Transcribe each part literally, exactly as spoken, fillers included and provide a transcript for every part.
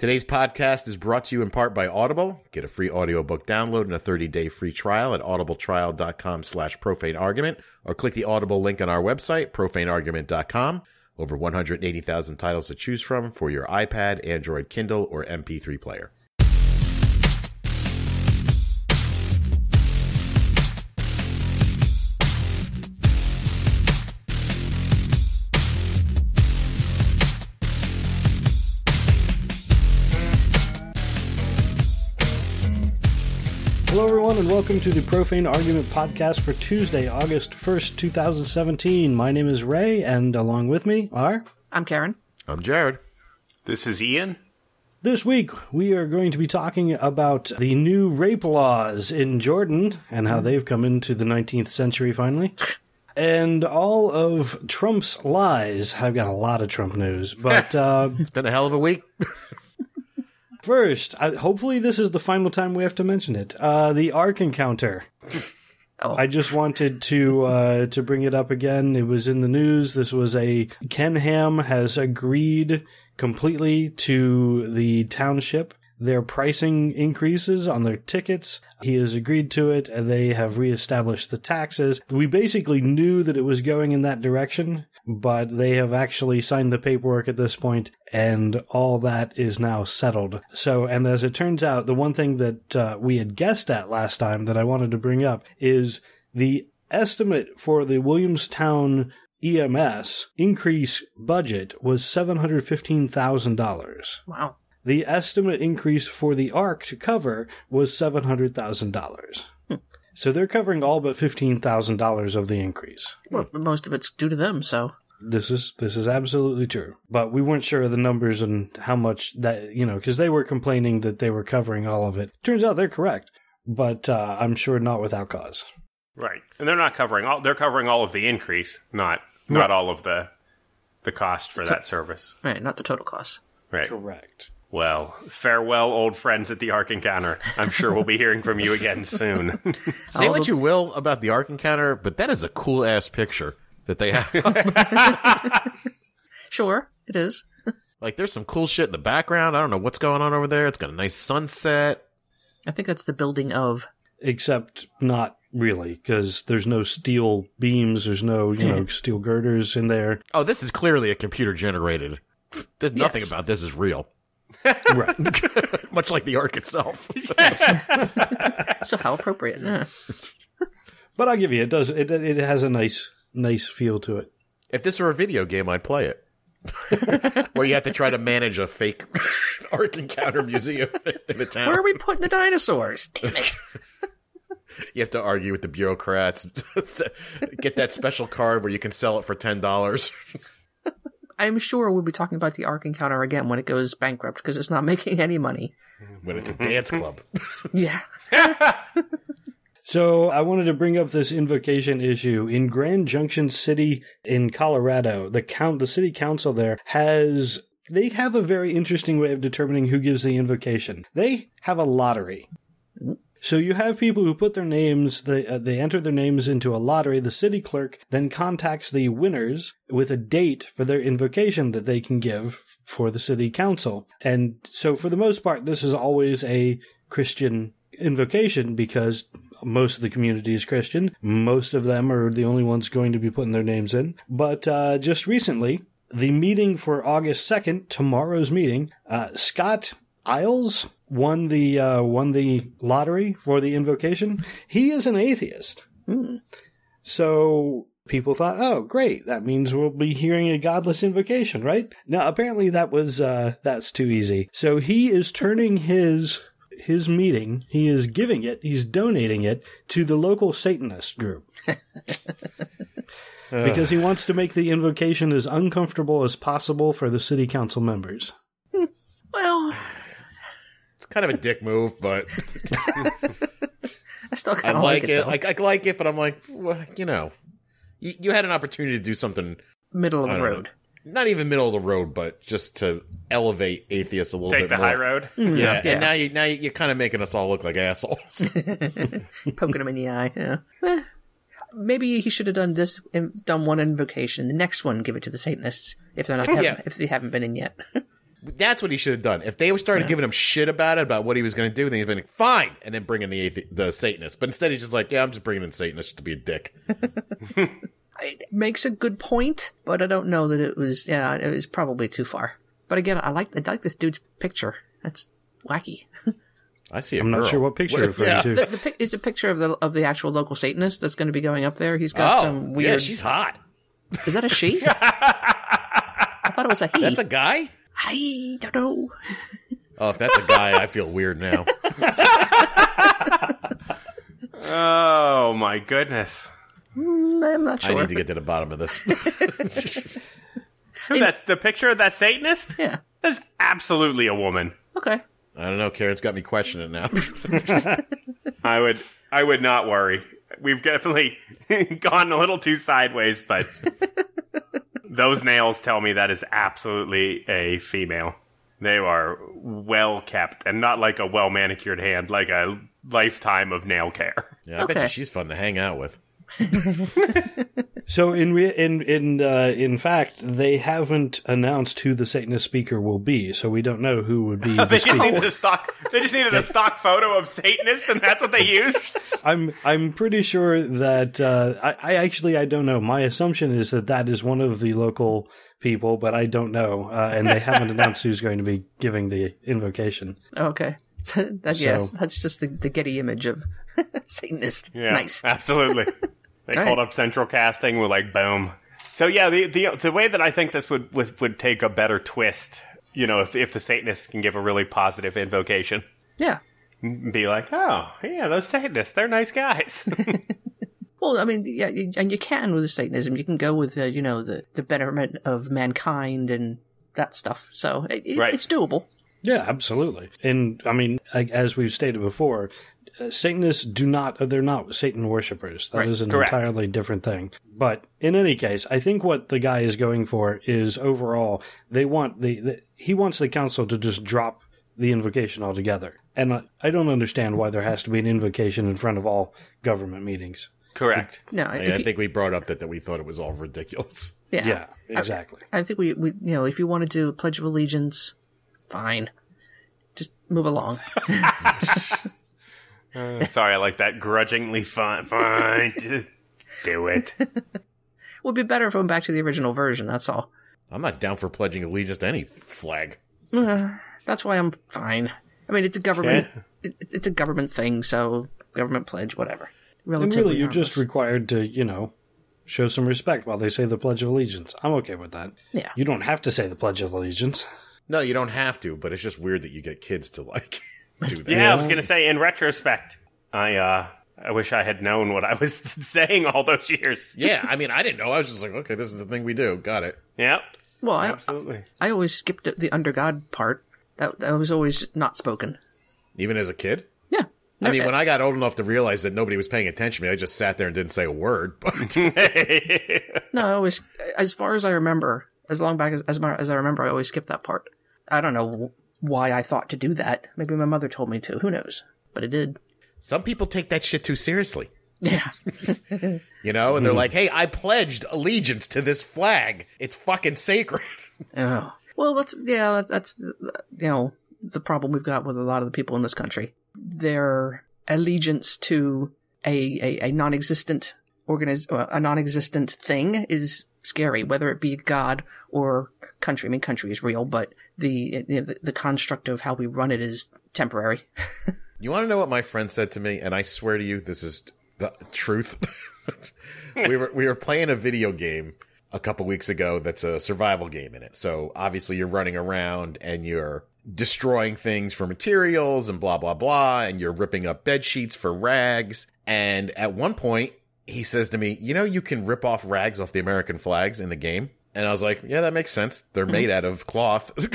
Today's podcast is brought to you in part by Audible. Get a free audiobook download and a thirty-day free trial at audibletrial.com slash profaneargument, or click the Audible link on our website, profane argument dot com. Over one hundred eighty thousand titles to choose from for your iPad, Android, Kindle, or M P three player. Hello, everyone, and welcome to the Profane Argument Podcast for Tuesday, August first, twenty seventeen. My name is Ray, and along with me are... I'm Karen. I'm Jared. This is Ian. This week, we are going to be talking about the new rape laws in Jordan and how they've come into the nineteenth century, finally. And all of Trump's lies. I've got a lot of Trump news, but... Uh, it's been a hell of a week. First, I, hopefully this is the final time we have to mention it. Uh, the Ark Encounter. Oh. I just wanted to uh, to bring it up again. It was in the news. This was a Ken Ham has agreed completely to the township. Their pricing increases on their tickets. He has agreed to it, and they have reestablished the taxes. We basically knew that it was going in that direction, but they have actually signed the paperwork at this point, and all that is now settled. So, and as it turns out, the one thing that uh, we had guessed at last time that I wanted to bring up is the estimate for the Williamstown E M S increase budget was seven hundred fifteen thousand dollars. Wow. The estimate increase for the ARC to cover was seven hundred thousand dollars. Hmm. So they're covering all but fifteen thousand dollars of the increase. Well, but most of it's due to them, so. This is this is absolutely true. But we weren't sure of the numbers and how much that, you know, because they were complaining that they were covering all of it. Turns out they're correct, but uh, I'm sure not without cause. Right. And they're not covering all, they're covering all of the increase, not not right. all of the the cost for the to- that service. Right, not the total cost. Right. Correct. Well, farewell, old friends at the Ark Encounter. I'm sure we'll be hearing from you again soon. Say what you will about the Ark Encounter, but that is a cool-ass picture that they have. Sure, it is. Like, there's some cool shit in the background. I don't know what's going on over there. It's got a nice sunset. I think that's the building of. Except not. Really, because there's no steel beams. There's no, you know, steel girders in there. Oh, this is clearly a computer-generated. There's nothing yes. about this is real. Right. Much like the Ark itself. So how appropriate. Yeah. But I'll give you, it does it it has a nice nice feel to it. If this were a video game, I'd play it. Where you have to try to manage a fake Ark Encounter museum in the town. Where are we putting the dinosaurs? Damn it. You have to argue with the bureaucrats. Get that special card where you can sell it for ten dollars. I'm sure we'll be talking about the Ark Encounter again when it goes bankrupt, because it's not making any money. When it's a dance club. Yeah. So I wanted to bring up this invocation issue. In Grand Junction City in Colorado, the count, the city council there has, they have a very interesting way of determining who gives the invocation. They have a lottery. So you have people who put their names, they, uh, they enter their names into a lottery. The city clerk then contacts the winners with a date for their invocation that they can give for the city council. And so for the most part, this is always a Christian invocation because most of the community is Christian. Most of them are the only ones going to be putting their names in. But uh, just recently, the meeting for August second, tomorrow's meeting, uh, Scott Isles... Won the uh, won the lottery for the invocation. He is an atheist. Mm. So people thought, oh, great, that means we'll be hearing a godless invocation, right? Now, apparently that was uh, that's too easy. So he is turning his his meeting, he is giving it, he's donating it to the local Satanist group. Because he wants to make the invocation as uncomfortable as possible for the city council members. Well... Kind of a dick move, but I still kind of like it. it. Like I like it, but I'm like, well, you know, you, you had an opportunity to do something middle of the road. Know, not even middle of the road, but just to elevate atheists a little Take bit. Take the more. high road, mm-hmm. yeah, yeah. And now you now you, you're kind of making us all look like assholes, poking him in the eye. Yeah. Eh, maybe he should have done this, done one invocation. The next one, give it to the Satanists if they're not, oh, haven't, yeah. if they haven't been in yet. That's what he should have done. If they started yeah. giving him shit about it, about what he was going to do, then he'd been like, fine, and then bring in the athe- the Satanist. But instead, he's just like, yeah, I'm just bringing in Satanists to be a dick. It makes a good point, but I don't know that it was. Yeah, it was probably too far. But again, I like I like this dude's picture. That's wacky. I see. A I'm girl. Not sure what picture you're referring yeah. to. The, the, it's a picture of the of the actual local Satanist that's going to be going up there. He's got oh, some weird. Yeah, she's hot. Is that a she? I thought it was a he. That's a guy? I don't know. Oh, if that's a guy, I feel weird now. Oh, my goodness. Mm, I'm not sure. I need to get to the bottom of this. That's the picture of that Satanist? Yeah. That's absolutely a woman. Okay. I don't know, Karen's got me questioning now. I would I would not worry. We've definitely gone a little too sideways, but those nails tell me that is absolutely a female. They are well kept and not like a well manicured hand, like a lifetime of nail care. Yeah, I okay. bet you she's fun to hang out with. So in re- in in uh, in fact, they haven't announced who the Satanist speaker will be, so we don't know who would be. The they, just needed a stock, they just needed a stock photo of Satanist, and that's what they used. I'm I'm pretty sure that uh, I, I actually I don't know. My assumption is that that is one of the local people, but I don't know, uh, and they haven't announced who's going to be giving the invocation. Okay, that, so, yes, that's just the, the Getty image of Satanist. Yeah, nice, absolutely. They All called right. up Central Casting. We're like, boom. So, yeah, the the the way that I think this would would, would take a better twist, you know, if, if the Satanists can give a really positive invocation. Yeah. Be like, oh, yeah, those Satanists, they're nice guys. Well, I mean, yeah, and you can with Satanism. You can go with, uh, you know, the, the betterment of mankind and that stuff. So it, it, right. it's doable. Yeah, absolutely. And, I mean, as we've stated before, Satanists do not, they're not Satan worshippers. That right, is an correct. entirely different thing. But in any case, I think what the guy is going for is overall, they want the, the he wants the council to just drop the invocation altogether. And I, I don't understand why there has to be an invocation in front of all government meetings. Correct. No, I, I, mean, I think you, we brought up that, that we thought it was all ridiculous. Yeah, yeah exactly. I, I think we, we, you know, if you want to do a Pledge of Allegiance, fine. Just move along. Uh, sorry, I like that grudgingly fine. Fine, just do it. Would be better if we went back to the original version, that's all. I'm not down for pledging allegiance to any flag. Uh, that's why I'm fine. I mean, it's a government yeah. it, it's a government thing, so government pledge, whatever. Relatively and really, you're harmless. Just required to, you know, show some respect while they say the Pledge of Allegiance. I'm okay with that. Yeah. You don't have to say the Pledge of Allegiance. No, you don't have to, but it's just weird that you get kids to, like... Yeah, I was going to say, in retrospect, I uh, I wish I had known what I was saying all those years. Yeah, I mean, I didn't know. I was just like, okay, this is the thing we do. Got it. Yep. Well, I, absolutely. I, I always skipped the under God part. That, that was always not spoken. Even as a kid? Yeah. I mean, when I got old enough to realize that nobody was paying attention to me, I just sat there and didn't say a word. But no, I always, as far as I remember, as long back as, as, my, as I remember, I always skipped that part. I don't know why I thought to do that. Maybe my mother told me to. Who knows? But it did. Some people take that shit too seriously. Yeah. You know, and they're like, hey, I pledged allegiance to this flag. It's fucking sacred. Oh. Well, that's, yeah, that's, that's, you know, the problem we've got with a lot of the people in this country. Their allegiance to a, a, a non-existent organiz- a non-existent thing is scary, whether it be God or country. I mean, country is real, but the you know, the, the construct of how we run it is temporary. You want to know what my friend said to me? And I swear to you, this is the truth. we were we were playing a video game a couple weeks ago that's a survival game in it. So obviously you're running around and you're destroying things for materials and blah, blah, blah. And you're ripping up bed sheets for rags. And at one point, he says to me, you know, you can rip off rags off the American flags in the game. And I was like, yeah, that makes sense. They're mm-hmm. made out of cloth right?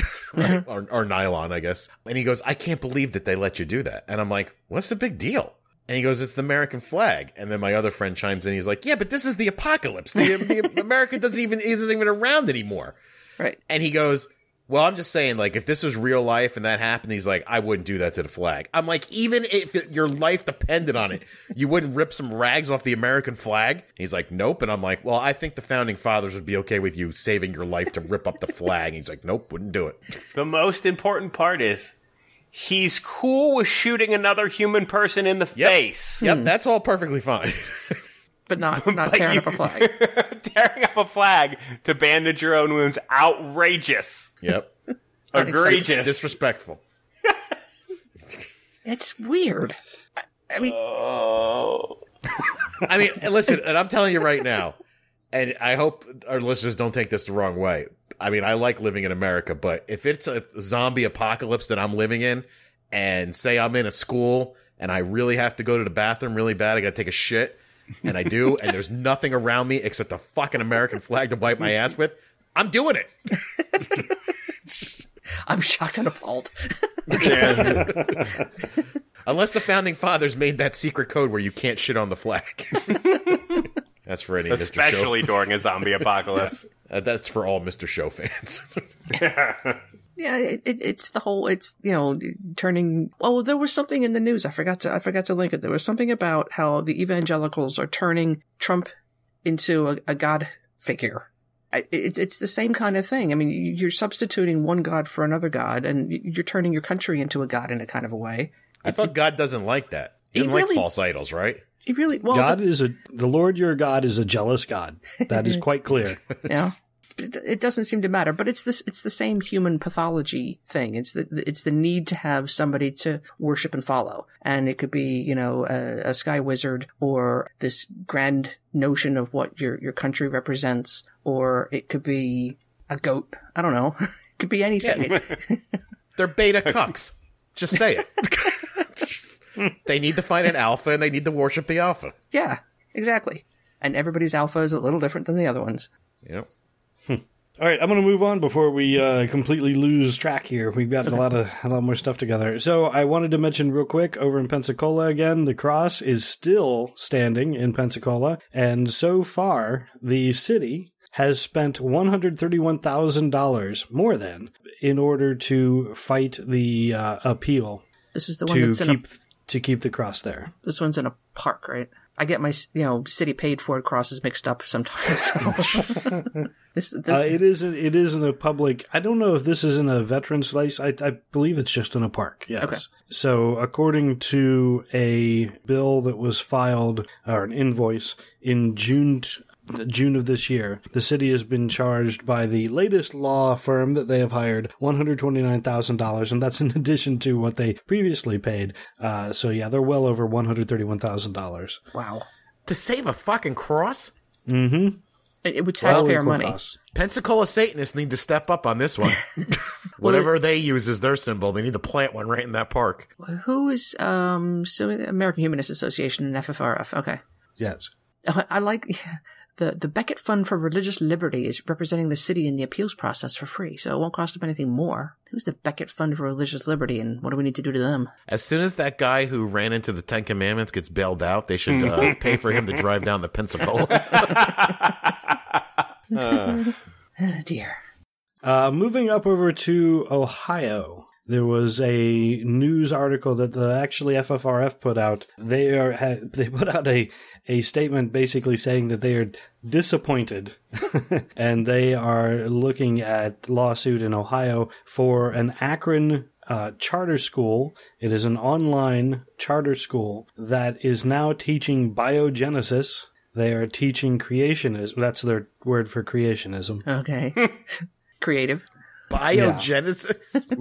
mm-hmm. or, or nylon, I guess. And he goes, I can't believe that they let you do that. And I'm like, what's the big deal? And he goes, it's the American flag. And then my other friend chimes in. He's like, yeah, but this is the apocalypse. The, the America doesn't even, isn't even around anymore. Right. And he goes, Well, I'm just saying, like, if this was real life and that happened, he's like, I wouldn't do that to the flag. I'm like, even if it, your life depended on it, you wouldn't rip some rags off the American flag? He's like, nope. And I'm like, well, I think the Founding Fathers would be okay with you saving your life to rip up the flag. And he's like, nope, wouldn't do it. The most important part is he's cool with shooting another human person in the yep. face. Yep, hmm. That's all perfectly fine. But not, not but tearing you, up a flag. Tearing up a flag to bandage your own wounds. Outrageous. Yep. Egregious. It's disrespectful. It's weird. I, I mean, oh. I mean, listen, and I'm telling you right now, and I hope our listeners don't take this the wrong way. I mean, I like living in America, but if it's a zombie apocalypse that I'm living in, and say I'm in a school and I really have to go to the bathroom really bad, I got to take a shit. And I do, and there's nothing around me except the fucking American flag to wipe my ass with. I'm doing it. I'm shocked and appalled. Unless the Founding Fathers made that secret code where you can't shit on the flag. That's for any especially Mister Show. Especially during a zombie apocalypse. Yeah. Uh, that's for all Mister Show fans. Yeah. Yeah, it, it, it's the whole, it's, you know, turning, oh, there was something in the news. I forgot to, I forgot to link it. There was something about how the evangelicals are turning Trump into a, a God figure. I, it, it's the same kind of thing. I mean, you're substituting one God for another God, and you're turning your country into a God in a kind of a way. I if thought you, God doesn't like that. He, he doesn't really, like false idols, right? He really, well. God the, is a, the Lord your God is a jealous God. That is quite clear. Yeah. It doesn't seem to matter, but it's this, it's the same human pathology thing. It's the, it's the need to have somebody to worship and follow. And it could be, you know, a, a sky wizard or this grand notion of what your, your country represents, or it could be a goat. I don't know. It could be anything. Yeah. They're beta cucks. Just say it. They need to find an alpha and they need to worship the alpha. Yeah, exactly. And everybody's alpha is a little different than the other ones. Yep. Hmm. All right, I'm going to move on before we uh, completely lose track here. We've got a lot of a lot more stuff together. So I wanted to mention real quick, over in Pensacola again, the cross is still standing in Pensacola. And so far, the city has spent one hundred thirty-one thousand dollars, more than, in order to fight the uh, appeal. This is the one to that's keep, in a... to keep the cross there. This one's in a park, right? I get my, you know, city paid for crosses mixed up sometimes. So. this, this, uh, it isn't. It isn't a public. I don't know if this is in a veterans place. I, I believe it's just in a park. Yes. Okay. So according to a bill that was filed or an invoice in June. T- June of this year, the city has been charged by the latest law firm that they have hired one hundred twenty-nine thousand dollars, and that's in addition to what they previously paid. Uh, so, yeah, they're well over one hundred thirty-one thousand dollars. Wow. To save a fucking cross? Mm-hmm. It, it would taxpayer well, money. Costs. Pensacola Satanists need to step up on this one. Whatever they use as their symbol, they need to plant one right in that park. Who is um, suing the American Humanist Association and F F R F? Okay. Yes. I, I like... Yeah. The the Beckett Fund for Religious Liberty is representing the city in the appeals process for free, so it won't cost them anything more. Who's the Beckett Fund for Religious Liberty, and what do we need to do to them? As soon as that guy who ran into the Ten Commandments gets bailed out, they should uh, pay for him to drive down the Pensacola. uh. Oh, dear. Uh, moving up over to Ohio. There was a news article that the actually F F R F put out. They are ha, they put out a, a statement basically saying that they are disappointed and they are looking at lawsuit in Ohio for an Akron uh, charter school. It is an online charter school that is now teaching biogenesis. They are teaching creationism. That's their word for creationism. Okay. Creative. Biogenesis? Yeah.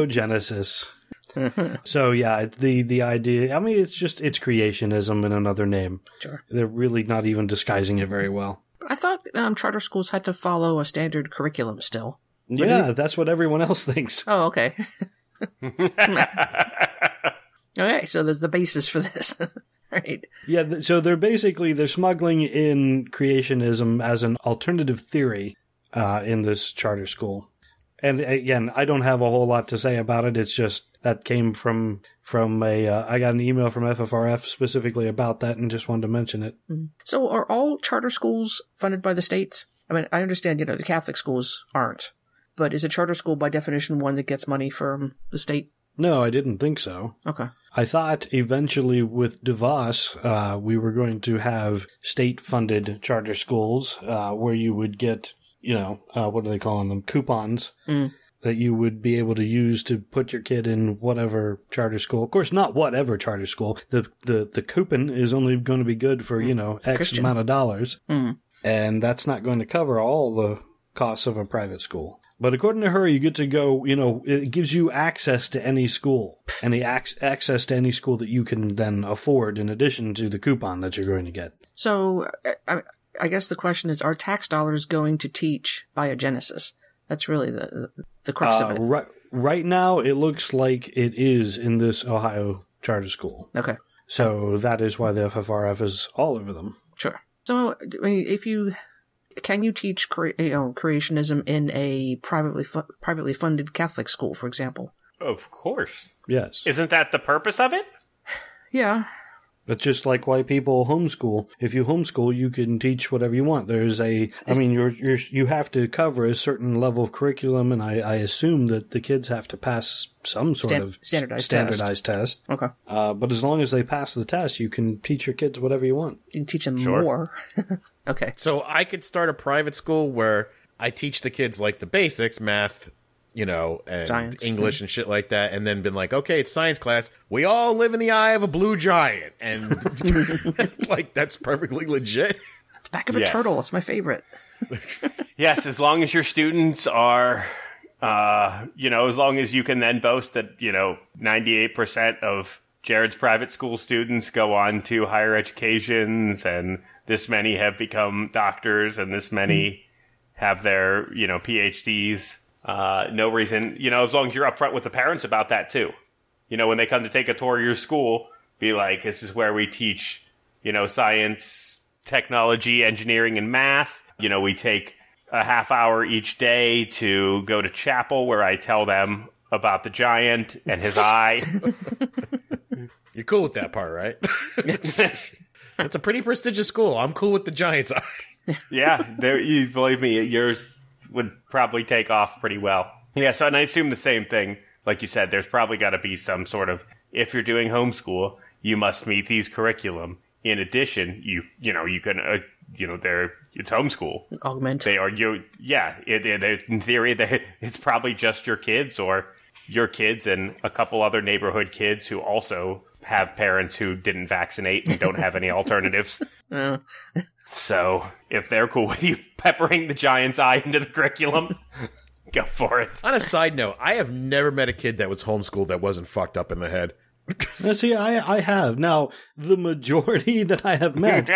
Biogenesis. So, yeah, the, the idea, I mean, it's just, it's creationism in another name. Sure. They're really not even disguising it very well. I thought um, charter schools had to follow a standard curriculum still. What yeah, that's what everyone else thinks. Oh, okay. Okay, so there's the basis for this. Right. Yeah, th- so they're basically, they're smuggling in creationism as an alternative theory uh, in this charter school. And again, I don't have a whole lot to say about it. It's just that came from from a. Uh, I got an email from F F R F specifically about that, and just wanted to mention it. So, are all charter schools funded by the states? I mean, I understand, you know, the Catholic schools aren't, but is a charter school by definition one that gets money from the state? No, I didn't think so. Okay. I thought eventually with DeVos, uh, we were going to have state-funded charter schools uh, where you would get, you know, uh, what are they calling them? Coupons mm. that you would be able to use to put your kid in whatever charter school. Of course, not whatever charter school. The the, the coupon is only going to be good for, mm. you know, X Christian. amount of dollars. Mm. And that's not going to cover all the costs of a private school. But according to her, you get to go, you know, it gives you access to any school, any ac- access to any school that you can then afford in addition to the coupon that you're going to get. So I, I guess the question is, are tax dollars going to teach biogenesis? That's really the the, the crux uh, of it. Right, right now, it looks like it is in this Ohio charter school. Okay. So that is why the F F R F is all over them. Sure. So if you... Can you teach cre- you know, creationism in a privately fu- privately funded Catholic school, for example? Of course. Yes. Isn't that the purpose of it? Yeah. It's just like why people homeschool. If you homeschool, you can teach whatever you want. There's a, I mean, you're, you're, you have to cover a certain level of curriculum, and I, I assume that the kids have to pass some sort Stand, of standardized, standardized test. test. Okay. Uh, but as long as they pass the test, you can teach your kids whatever you want. You can teach them sure. more. Okay. So I could start a private school where I teach the kids like the basics, math, you know, and science. English mm-hmm. and shit like that, and then been like, okay, it's science class. We all live in the eye of a blue giant. And, like, that's perfectly legit. The back of yes. a turtle. It's my favorite. Yes, as long as your students are, uh, you know, as long as you can then boast that, you know, ninety-eight percent of Jared's private school students go on to higher educations, and this many have become doctors, and this many mm. have their, you know, P H Ds. Uh, no reason, you know, as long as you're upfront with the parents about that too. You know, when they come to take a tour of your school, be like, this is where we teach, you know, science, technology, engineering, and math. You know, we take a half hour each day to go to chapel where I tell them about the giant and his eye. You're cool with that part, right? It's a pretty prestigious school. I'm cool with the giant's eye. Yeah, there, you believe me, you're... would probably take off pretty well. Yeah, so and I assume the same thing. Like you said, there's probably got to be some sort of, if you're doing homeschool, you must meet these curriculum. In addition, you you know, you can, uh, you know, they're, it's homeschool. Augment. They are, you, yeah, it, it, in theory, it's probably just your kids or your kids and a couple other neighborhood kids who also have parents who didn't vaccinate and don't have any alternatives. Uh. So, if they're cool with you peppering the giant's eye into the curriculum, go for it. On a side note, I have never met a kid that was homeschooled that wasn't fucked up in the head. Now, see, I, I have. Now, the majority that I have met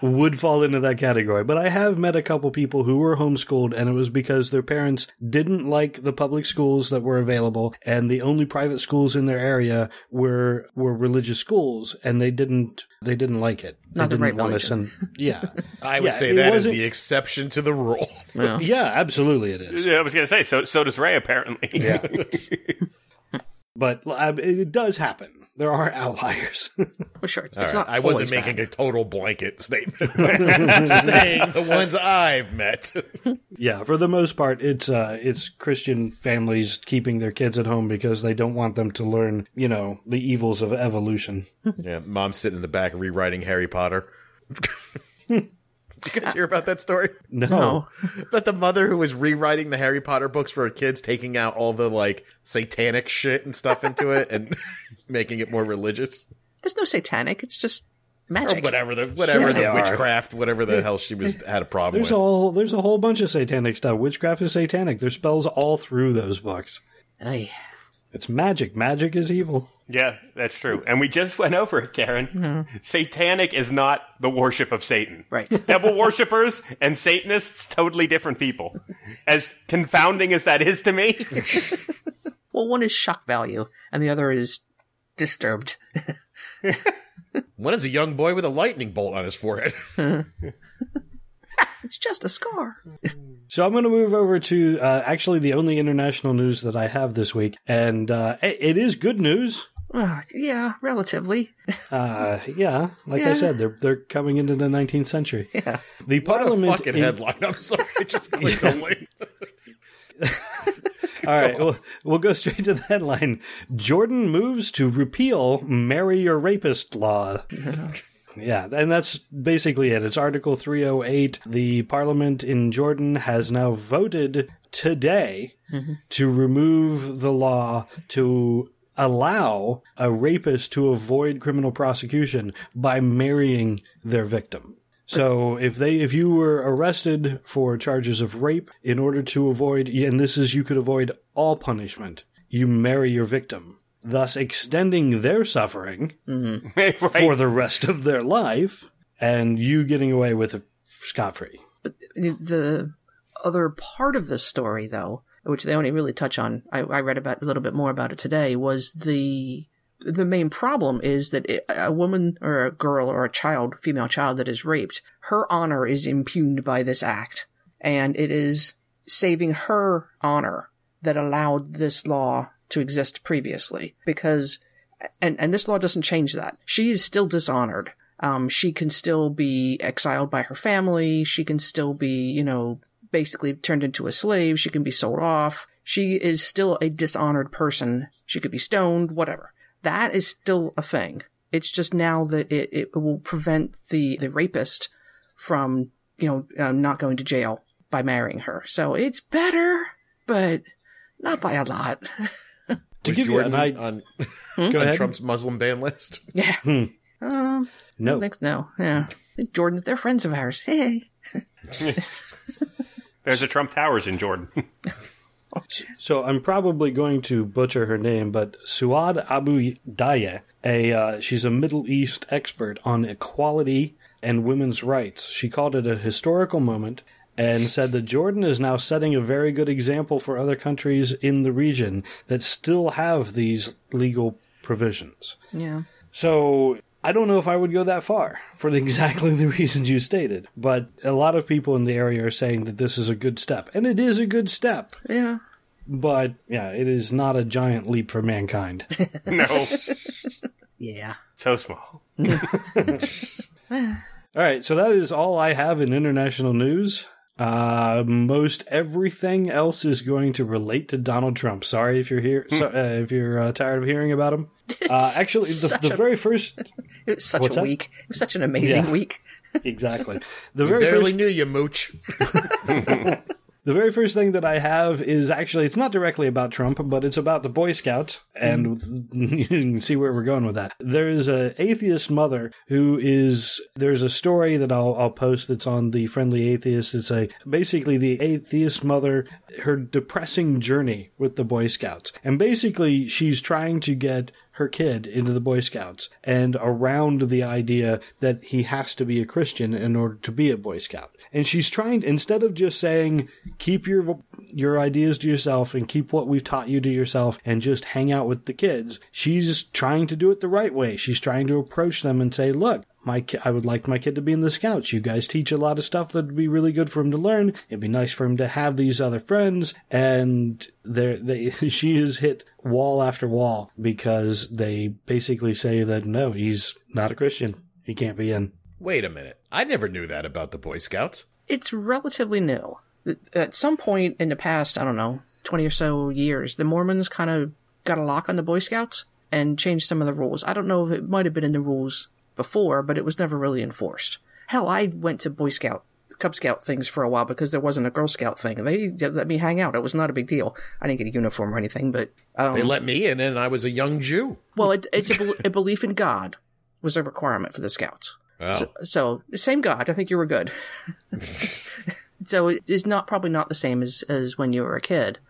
would fall into that category. But I have met a couple people who were homeschooled, and it was because their parents didn't like the public schools that were available, and the only private schools in their area were were religious schools, and they didn't they didn't like it. Not they the right want to send, Yeah. I would yeah, say that is the exception to the rule. Yeah, yeah, absolutely it is. I was going to say, so so does Ray, apparently. Yeah. But uh, it does happen. There are outliers. Well, sure. It's right. not I wasn't making bad. a total blanket statement. I'm just saying the ones I've met. Yeah, for the most part, it's uh, it's Christian families keeping their kids at home because they don't want them to learn, you know, the evils of evolution. Yeah, mom's sitting in the back rewriting Harry Potter. Did you guys hear about that story? No. About the mother who was rewriting the Harry Potter books for her kids, taking out all the, like, satanic shit and stuff into it and making it more religious. There's no satanic. It's just magic. Or whatever the, whatever yeah, the witchcraft, are. whatever the hell she was had a problem there's with. A whole, there's a whole bunch of satanic stuff. Witchcraft is satanic. There's spells all through those books. Oh, yeah. It's magic. Magic is evil. Yeah, that's true. And we just went over it, Karen. Mm-hmm. Satanic is not the worship of Satan. Right. Devil worshippers and Satanists, totally different people. As confounding as that is to me. Well, one is shock value, and the other is disturbed. One is a young boy with a lightning bolt on his forehead. It's just a scar. So I'm going to move over to uh, actually the only international news that I have this week. And uh, it, it is good news. Uh, yeah, relatively. uh, yeah, like yeah. I said, they're they're coming into the nineteenth century. Yeah. The what parliament a fucking in- headline. I'm sorry. Just click the link. All right, we'll, we'll go straight to the headline. Jordan moves to repeal marry your rapist law. Yeah, and that's basically it. It's Article three oh eight. The parliament in Jordan has now voted today mm-hmm. to remove the law to allow a rapist to avoid criminal prosecution by marrying their victim. So if they, if you were arrested for charges of rape, in order to avoid, and this is, you could avoid all punishment, you marry your victim, thus extending their suffering mm-hmm. right. for the rest of their life, and you getting away with it scot-free. But the other part of the story, though, which they only really touch on, I, I read about a little bit more about it today, was the... The main problem is that a woman or a girl or a child, female child that is raped, her honor is impugned by this act. And it is saving her honor that allowed this law to exist previously. Because, and, and this law doesn't change that. She is still dishonored. Um, she can still be exiled by her family. She can still be, you know, basically turned into a slave. She can be sold off. She is still a dishonored person. She could be stoned, whatever. That is still a thing. It's just now that it, it will prevent the, the rapist from, you know, uh, not going to jail by marrying her. So it's better, but not by a lot. To give Jordan you an idea on, hmm? on Trump's Muslim ban list? Yeah. Hmm. Um, no. I don't think, no. Yeah. I think Jordan's, they're friends of ours. Hey. There's a Trump Towers in Jordan. So I'm probably going to butcher her name, but Suad Abu Dayeh, a uh, she's a Middle East expert on equality and women's rights. She called it a historical moment and said that Jordan is now setting a very good example for other countries in the region that still have these legal provisions. Yeah. So I don't know if I would go that far for exactly the reasons you stated, but a lot of people in the area are saying that this is a good step, and it is a good step. Yeah. But, yeah, it is not a giant leap for mankind. No. Yeah. So small. All right, so that is all I have in international news. Uh, most everything else is going to relate to Donald Trump. Sorry if you're here, so, uh, if you're uh, tired of hearing about him. Uh, actually, the, the very first. It was such a week. That? It was such an amazing yeah, week. Exactly. The very barely first, knew you, Mooch. The very first thing that I have is actually, it's not directly about Trump, but it's about the Boy Scouts, and mm. you can see where we're going with that. There is an atheist mother who is, there's a story that I'll, I'll post that's on the Friendly Atheist. It's a, basically the atheist mother, her depressing journey with the Boy Scouts. And basically, she's trying to get her kid into the Boy Scouts and around the idea that he has to be a Christian in order to be a Boy Scout. And she's trying, instead of just saying, keep your your ideas to yourself and keep what we've taught you to yourself and just hang out with the kids, she's trying to do it the right way. She's trying to approach them and say, look, my ki- I would like my kid to be in the Scouts. You guys teach a lot of stuff that would be really good for him to learn. It'd be nice for him to have these other friends. And they, she is hit wall after wall because they basically say that, no, he's not a Christian. He can't be in. Wait a minute. I never knew that about the Boy Scouts. It's relatively new. At some point in the past, I don't know, twenty or so years, the Mormons kind of got a lock on the Boy Scouts and changed some of the rules. I don't know if it might have been in the rules before, but it was never really enforced. Hell, I went to Boy Scout, Cub Scout things for a while because there wasn't a Girl Scout thing. They let me hang out. It was not a big deal. I didn't get a uniform or anything, but um, they let me in, and I was a young Jew. Well, it, it's a, a belief in God was a requirement for the Scouts. Wow. So, so same God. I think you were good. So it's not probably not the same as, as when you were a kid,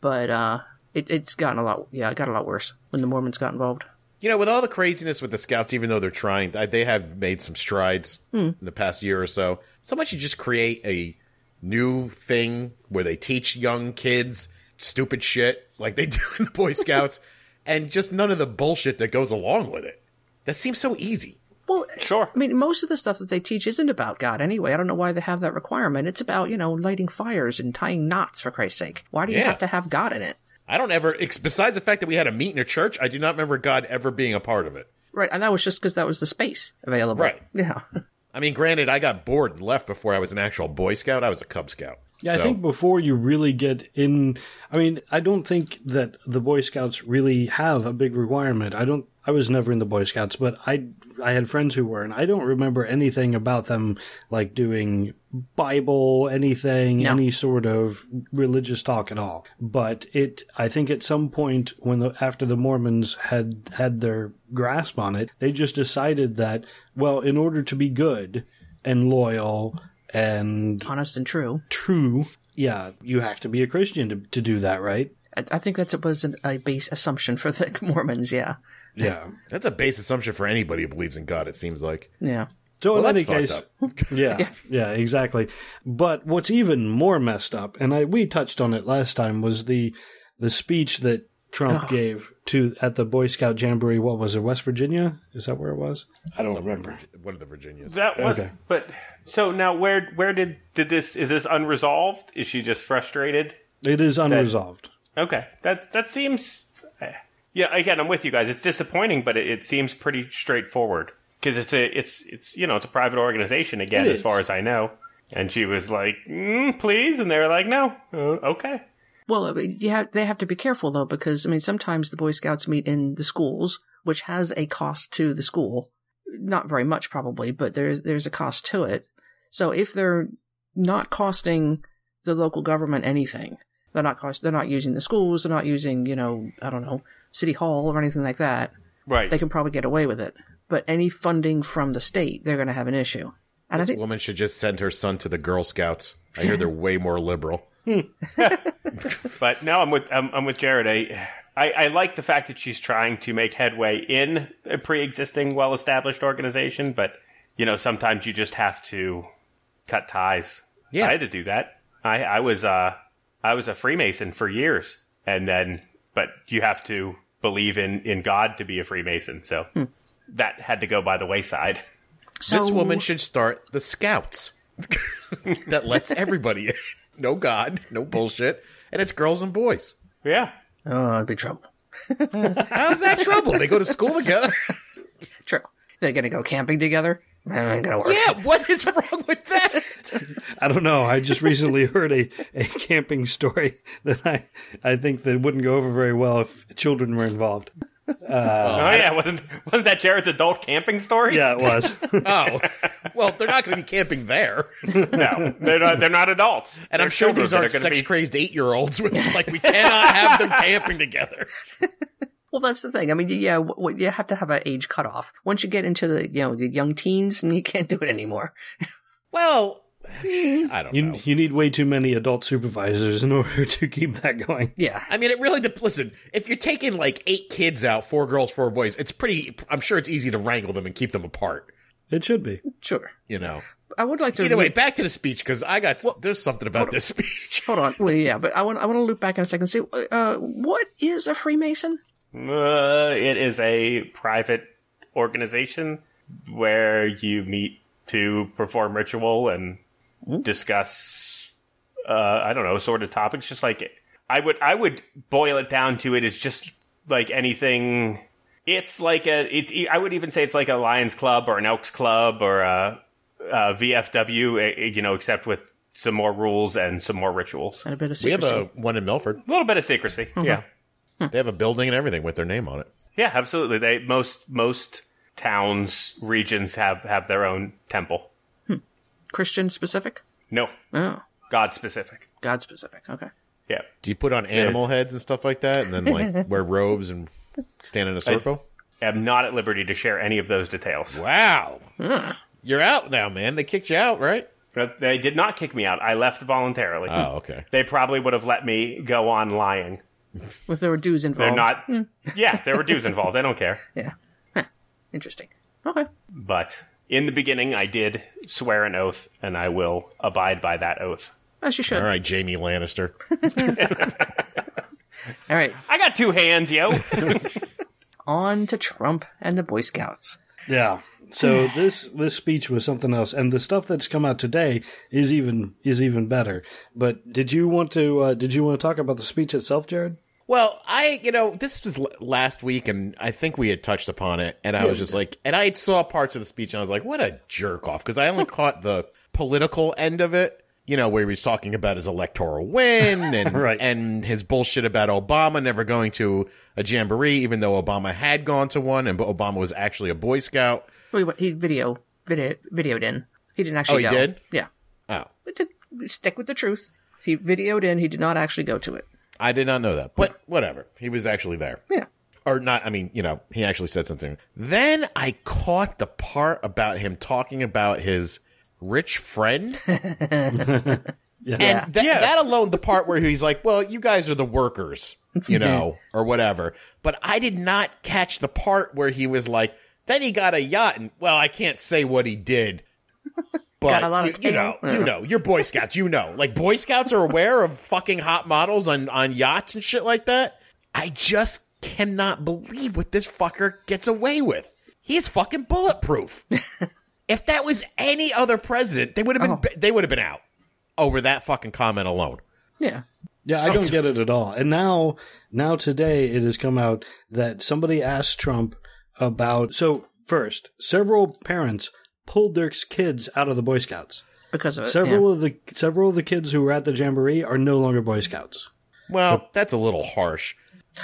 but uh, it, it's gotten a lot. Yeah, it got a lot worse when the Mormons got involved. You know, with all the craziness with the Scouts, even though they're trying, they have made some strides mm. in the past year or so. Someone should just create a new thing where they teach young kids stupid shit like they do in the Boy Scouts and just none of the bullshit that goes along with it. That seems so easy. Well, sure. I mean, most of the stuff that they teach isn't about God anyway. I don't know why they have that requirement. It's about, you know, lighting fires and tying knots, for Christ's sake. Why do you yeah. have to have God in it? I don't ever, besides the fact that we had a meet in a church, I do not remember God ever being a part of it. Right, and that was just because that was the space available. Right. Yeah. I mean, granted, I got bored and left before I was an actual Boy Scout. I was a Cub Scout. Yeah, so. I think before you really get in, I mean, I don't think that the Boy Scouts really have a big requirement. I don't, I was never in the Boy Scouts, but I, I had friends who were, and I don't remember anything about them, like doing Bible, anything, no. any sort of religious talk at all. But it, I think at some point when the, after the Mormons had had their grasp on it, they just decided that, well, in order to be good and loyal and honest and true true yeah you have to be a Christian to, to do that, right? I, I think that's was an, a base assumption for the Mormons. yeah yeah that's a base assumption for anybody who believes in God, it seems like. Yeah so well, in any case yeah, yeah yeah exactly but what's even more messed up, and I we touched on it last time, was the the speech that Trump oh. gave to at the Boy Scout Jamboree. What was it? West Virginia? Is that where it was? I don't remember. One of the Virginias. That was. Okay. But so now, where where did did this? Is this unresolved? Is she just frustrated? It is unresolved. That, okay, that's that seems. Yeah, again, I'm with you guys. It's disappointing, but it, it seems pretty straightforward because it's a it's it's you know it's a private organization again, as far as I know. And she was like, mm, please, and they were like, no, uh, okay. Well, you have, they have to be careful, though, because, I mean, sometimes the Boy Scouts meet in the schools, which has a cost to the school. Not very much, probably, but there's there's a cost to it. So if they're not costing the local government anything, they're not cost, they're not using the schools, they're not using, you know, I don't know, City Hall or anything like that, right? They can probably get away with it. But any funding from the state, they're going to have an issue. And this I think- woman should just send her son to the Girl Scouts. I hear they're way more liberal. But now I'm with I'm, I'm with Jared. I, I I like the fact that she's trying to make headway in a pre-existing, well-established organization. But you know, sometimes you just have to cut ties. Yeah, I had to do that. I I was uh I was a Freemason for years, and then but you have to believe in in God to be a Freemason. So hmm. that had to go by the wayside. So... This woman should start the Scouts that lets everybody in. No God, no bullshit, and it's girls and boys. Yeah. Oh, big trouble. How's that trouble? They go to school together. True. They're going to go camping together? That ain't going to work. Yeah, what is wrong with that? I don't know. I just recently heard a, a camping story that I, I think that wouldn't go over very well if children were involved. Uh, oh, yeah. Wasn't, wasn't that Jared's adult camping story? Yeah, it was. Oh. Well, they're not going to be camping there. No, they're not, they're not adults. And they're I'm sure these aren't sex-crazed be... eight-year-olds. With, like, we cannot have them camping together. Well, that's the thing. I mean, yeah, you have to have an age cutoff. Once you get into the, you know, the young teens, you can't do it anymore. Well, I don't you, know. You need way too many adult supervisors in order to keep that going. Yeah. I mean, it really, de- listen, if you're taking, like, eight kids out, four girls, four boys, it's pretty, I'm sure it's easy to wrangle them and keep them apart. It should be. Sure. You know. I would like to... Either way, back to the speech, because I got... Well, there's something about this speech. Hold on. Well, yeah, but I want I want to loop back in a second and see, uh, what is a Freemason? Uh, it is a private organization where you meet to perform ritual and mm-hmm. discuss, uh, I don't know, sort of topics. Just like... I would I would boil it down to it is just like anything... It's like a, it's, I would even say it's like a Lions Club or an Elks Club or a, a V F W, you know, except with some more rules and some more rituals. And a bit of secrecy. We have a, one in Milford. A little bit of secrecy, mm-hmm. yeah. They have a building and everything with their name on it. Yeah, absolutely. They Most most towns, regions have, have their own temple. Hmm. Christian specific? No. Oh. God specific. God specific, okay. Yeah. Do you put on animal heads and stuff like that and then like wear robes and... Stand in a circle? I am not at liberty to share any of those details. Wow. Huh. You're out now, man. They kicked you out, right? But they did not kick me out. I left voluntarily. Oh, okay. They probably would have let me go on lying. If there were dues involved. They're not. Mm. Yeah, there were dues involved. I don't care. Yeah. Huh. Interesting. Okay. But in the beginning, I did swear an oath, and I will abide by that oath. As you should. All right, Jamie Lannister. All right. I got two hands, yo. On to Trump and the Boy Scouts. Yeah. So this this speech was something else, and the stuff that's come out today is even is even better. But did you want to uh, did you want to talk about the speech itself, Jared? Well, I you know this was l- last week, and I think we had touched upon it, and I yeah. was just like, and I saw parts of the speech, and I was like, what a jerk off, because I only caught the political end of it. you know, where he was talking about his electoral win and right. and his bullshit about Obama never going to a jamboree, even though Obama had gone to one and Obama was actually a Boy Scout. Well, he video, video videoed in. He didn't actually go. Oh, he go. did? Yeah. Oh. But to stick with the truth, he videoed in. He did not actually go to it. I did not know that, but whatever. He was actually there. Yeah. Or not, I mean, you know, he actually said something. Then I caught the part about him talking about his rich friend. yeah. And th- yeah. that alone, the part where he's like, well, you guys are the workers, you know, or whatever. But I did not catch the part where he was like, then he got a yacht. And, well, I can't say what he did. But, got a lot you, of you know, you know, you're Boy Scouts, you know. Like, Boy Scouts are aware of fucking hot models on, on yachts and shit like that. I just cannot believe what this fucker gets away with. He's fucking bulletproof. If that was any other president, they would have been oh. they would have been out over that fucking comment alone. Yeah. Yeah, I don't get it at all. And now now today it has come out that somebody asked Trump about so first, several parents pulled their kids out of the Boy Scouts. Because of it. Several yeah. of the several of the kids who were at the jamboree are no longer Boy Scouts. Well, but, that's a little harsh.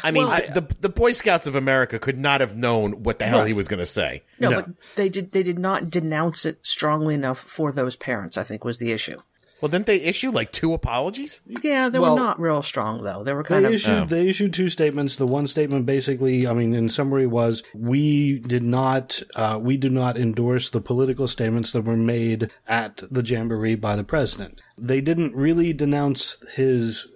I mean, well, the, the the Boy Scouts of America could not have known what the hell no. he was going to say. No, no, but they did. They did not denounce it strongly enough for those parents, I think, was the issue. Well, didn't they issue like two apologies? Yeah, they well, were not real strong, though. They were kind they of. Issued, um, they issued two statements. The one statement, basically, I mean, in summary, was we did not, uh, we do not endorse the political statements that were made at the jamboree by the president. They didn't really denounce his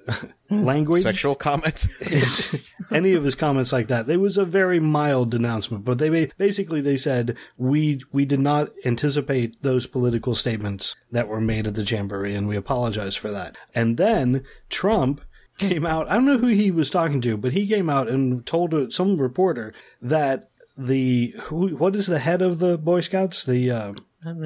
language, sexual comments, his, any of his comments like that. It was a very mild denouncement, but they basically they said we we did not anticipate those political statements that were made at the jamboree, and we apologize for that. And then Trump came out. I don't know who he was talking to, but he came out and told some reporter that the who, what is the head of the Boy Scouts? The uh,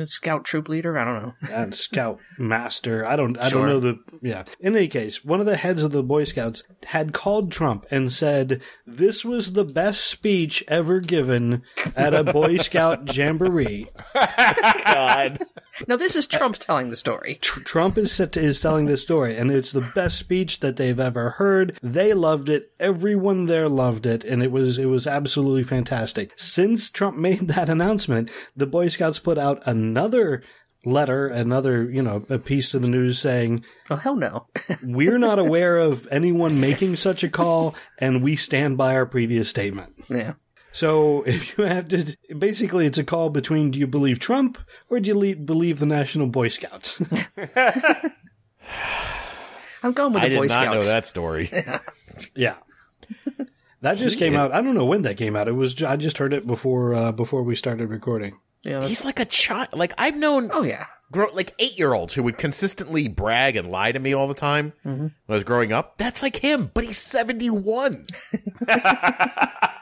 Scout troop leader? I don't know. uh, Scout master. I don't I sure. don't know the yeah. In any case, one of the heads of the Boy Scouts had called Trump and said, this was the best speech ever given at a Boy Scout jamboree. God. Now, this is Trump telling the story. Tr- Trump is is telling the story, and it's the best speech that they've ever heard. They loved it. Everyone there loved it, and it was it was absolutely fantastic. Since Trump made that announcement, the Boy Scouts put out another letter, another, you know, a piece to the news saying, oh, hell no. We're not aware of anyone making such a call, and we stand by our previous statement. Yeah. So if you have to, basically it's a call between do you believe Trump or do you believe the National Boy Scouts? I'm going with the I Boy Scouts. I did not know that story. Yeah. yeah. That just came out. I don't know when that came out. It was, I just heard it before, uh, before we started recording. Yeah, he's like a child. Like I've known oh, yeah. grow- like eight-year-olds who would consistently brag and lie to me all the time mm-hmm. when I was growing up. That's like him, but he's seventy-one.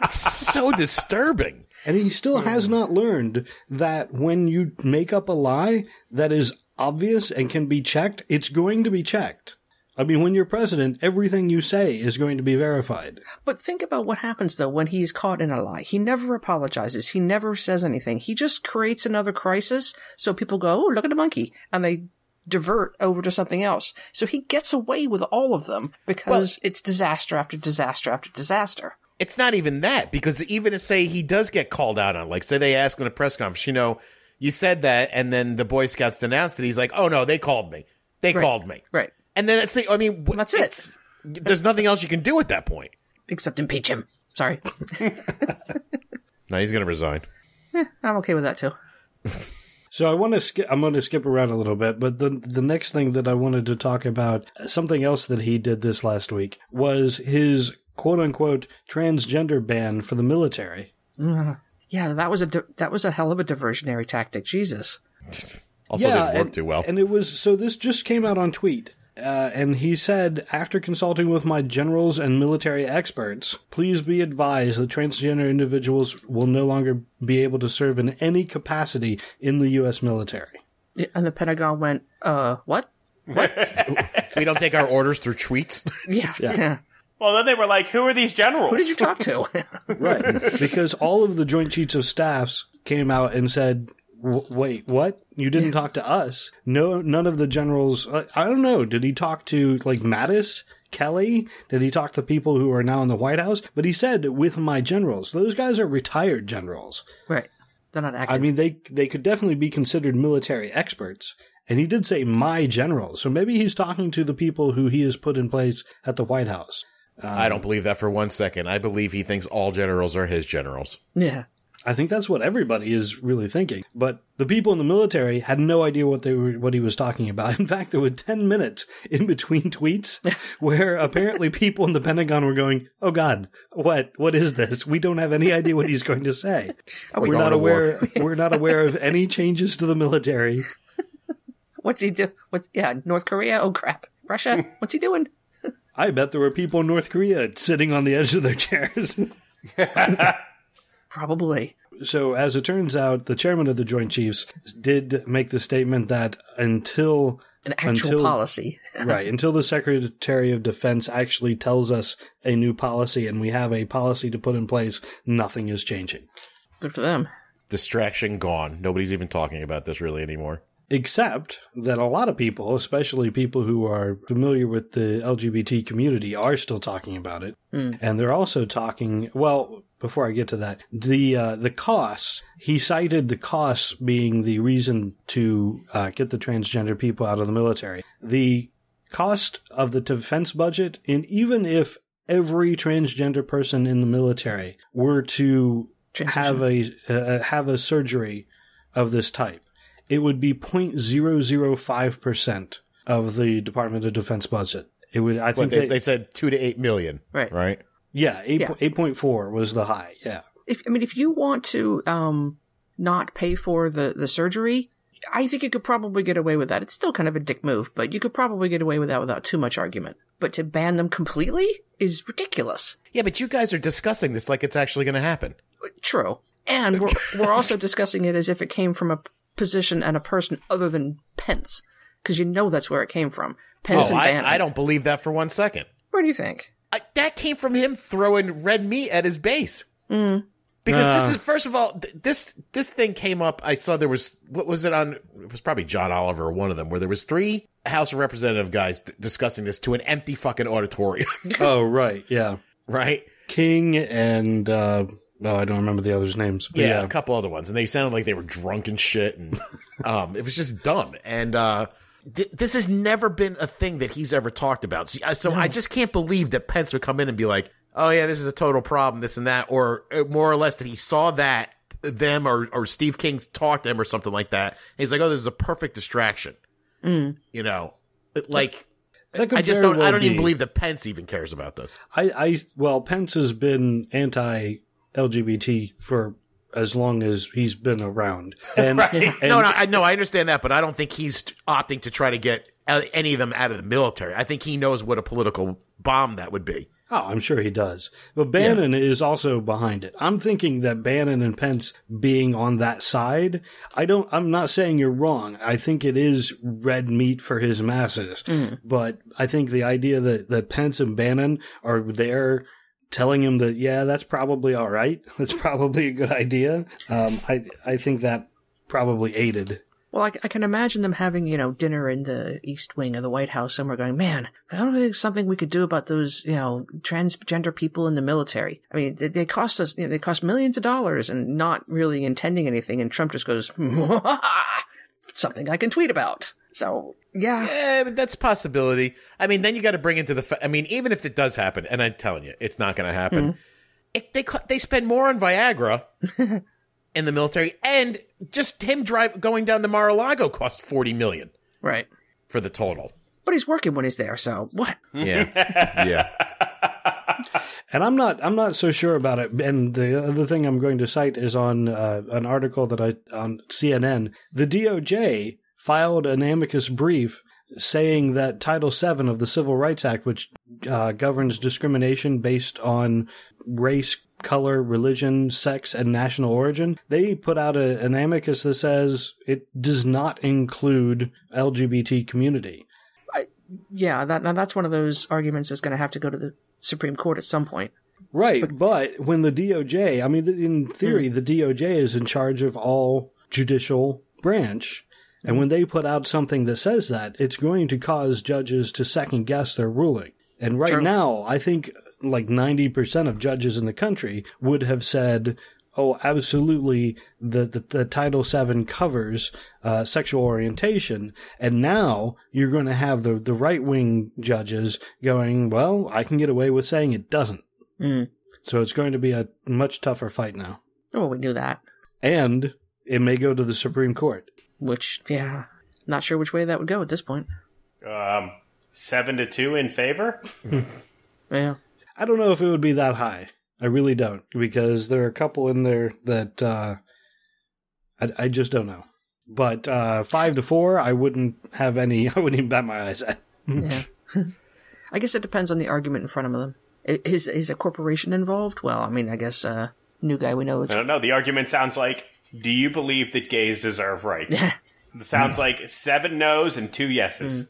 It's so disturbing. And he still has not learned that when you make up a lie that is obvious and can be checked, it's going to be checked. I mean, when you're president, everything you say is going to be verified. But think about what happens, though, when he's caught in a lie. He never apologizes. He never says anything. He just creates another crisis so people go, oh, look at the monkey, and they divert over to something else. So he gets away with all of them because well, it's disaster after disaster after disaster. It's not even that, because even if, say, he does get called out on, like, say they ask him at a press conference, you know, you said that, and then the Boy Scouts denounced it. He's like, oh, no, they called me. They right. called me. Right. And then that's the, I mean, that's it. There's nothing else you can do at that point. Except impeach him. Sorry. No, he's going to resign. Eh, I'm okay with that, too. So I want to skip, I'm going to skip around a little bit, but the, the next thing that I wanted to talk about, something else that he did this last week, was his quote-unquote transgender ban for the military. Uh, yeah, that was a di- that was a hell of a diversionary tactic. Jesus. Also yeah, didn't work and, too well. And it was, so this just came out on Tweet. Uh, and he said, after consulting with my generals and military experts, please be advised that transgender individuals will no longer be able to serve in any capacity in the U S military. Yeah, and the Pentagon went, uh, what? What? We don't take our orders through tweets? Yeah. Yeah. yeah. Well, then they were like, who are these generals? Who did you talk to? Right. Because all of the Joint Chiefs of Staffs came out and said, W- wait, what? You didn't yeah. talk to us? No, none of the generals. Uh, I don't know. Did he talk to like Mattis, Kelly? Did he talk to people who are now in the White House? But he said, with my generals. Those guys are retired generals. Right. They're not active. I mean, they they could definitely be considered military experts. And he did say my generals. So maybe he's talking to the people who he has put in place at the White House. Um, I don't believe that for one second. I believe he thinks all generals are his generals. Yeah. I think that's what everybody is really thinking. But the people in the military had no idea what they were, what he was talking about. In fact, there were ten minutes in between tweets where apparently people in the Pentagon were going, oh, God, what? What is this? We don't have any idea what he's going to say. Are we we're not aware. We're not aware of any changes to the military. What's he do? What's yeah, North Korea? Oh, crap. Russia? What's he doing? I bet there were people in North Korea sitting on the edge of their chairs. Probably. So as it turns out, the chairman of the Joint Chiefs did make the statement that until an actual until, policy. right. Until the Secretary of Defense actually tells us a new policy and we have a policy to put in place, nothing is changing. Good for them. Distraction gone. Nobody's even talking about this really anymore. Except that a lot of people, especially people who are familiar with the L G B T community, are still talking about it. Mm. And they're also talking, well, before I get to that, the uh, the costs, he cited the costs being the reason to uh, get the transgender people out of the military. The cost of the defense budget, and even if every transgender person in the military were to have a, uh, have a surgery of this type, it would be zero point zero zero five percent of the Department of Defense budget. It would. I think they, they, they said two to eight million. Right. Right. Yeah. Eight yeah. eight point four was the high. Yeah. If I mean, if you want to um, not pay for the, the surgery, I think you could probably get away with that. It's still kind of a dick move, but you could probably get away with that without too much argument. But to ban them completely is ridiculous. Yeah, but you guys are discussing this like it's actually going to happen. True, and we're we're also discussing it as if it came from a position and a person other than Pence, because you know that's where it came from. Pence oh, and Bannon. I, I don't believe that for one second. Where do you think? I, that came from him throwing red meat at his base. Mm. Because uh. this is, first of all, th- this this thing came up. I saw there was, what was it on, it was probably John Oliver or one of them, where there was three House of Representative guys d- discussing this to an empty fucking auditorium. Oh, right. Yeah. Right? King and... uh Oh, I don't remember the others' names. But yeah, yeah, a couple other ones. And they sounded like they were drunk and shit. And um, it was just dumb. And uh, th- this has never been a thing that he's ever talked about. So, so no. I just can't believe that Pence would come in and be like, oh, yeah, this is a total problem, this and that. Or uh, more or less that he saw that them or, or Steve King's talked them or something like that. And he's like, oh, this is a perfect distraction. Mm. You know, like that I just don't well I don't be. even believe that Pence even cares about this. I, I well, Pence has been anti L G B T for as long as he's been around. And, right. and no, no I, no, I understand that, but I don't think he's opting to try to get any of them out of the military. I think he knows what a political bomb that would be. Oh, I'm sure he does. But Bannon yeah. is also behind it. I'm thinking that Bannon and Pence being on that side, I don't, I'm not saying you're wrong. I think it is red meat for his masses. Mm. But I think the idea that, that Pence and Bannon are there telling him that, yeah, that's probably all right. That's probably a good idea. Um, I I think that probably aided. Well, I, I can imagine them having, you know, dinner in the East Wing of the White House somewhere going, man, I don't think there's something we could do about those, you know, transgender people in the military. I mean, they, they cost us, you know, they cost millions of dollars and not really intending anything. And Trump just goes, something I can tweet about. So, yeah. Yeah, but that's a possibility. I mean, then you got to bring into the fa- – I mean, even if it does happen, and I'm telling you, it's not going to happen. Mm. It, they they spend more on Viagra in the military, and just him drive going down to Mar-a-Lago cost forty million dollars. Right. For the total. But he's working when he's there, so what? Yeah. yeah. And I'm not I'm not so sure about it. And the other thing I'm going to cite is on uh, an article that I on C N N. The D O J – filed an amicus brief saying that Title seven of the Civil Rights Act, which uh, governs discrimination based on race, color, religion, sex, and national origin, they put out a, an amicus that says it does not include L G B T community. I, yeah, that, now that's one of those arguments that's going to have to go to the Supreme Court at some point. Right, but, but when the D O J, I mean, in theory, mm. the D O J is in charge of all judicial branch. And when they put out something that says that, it's going to cause judges to second guess their ruling. And right True. now, I think like ninety percent of judges in the country would have said, oh, absolutely, the, the, the Title seven covers uh, sexual orientation. And now you're going to have the, the right-wing judges going, well, I can get away with saying it doesn't. Mm. So it's going to be a much tougher fight now. Oh, we knew that. And it may go to the Supreme Court. Which, yeah, not sure which way that would go at this point. Um, seven to two in favor? Yeah. I don't know if it would be that high. I really don't, because there are a couple in there that uh, I, I just don't know. But uh, five to four, I wouldn't have any, I wouldn't even bat my eyes at. Yeah. I guess it depends on the argument in front of them. Is, is a corporation involved? Well, I mean, I guess uh, new guy we know. It's- I don't know. The argument sounds like, do you believe that gays deserve rights? Yeah. It sounds like seven no's and two yeses. Mm.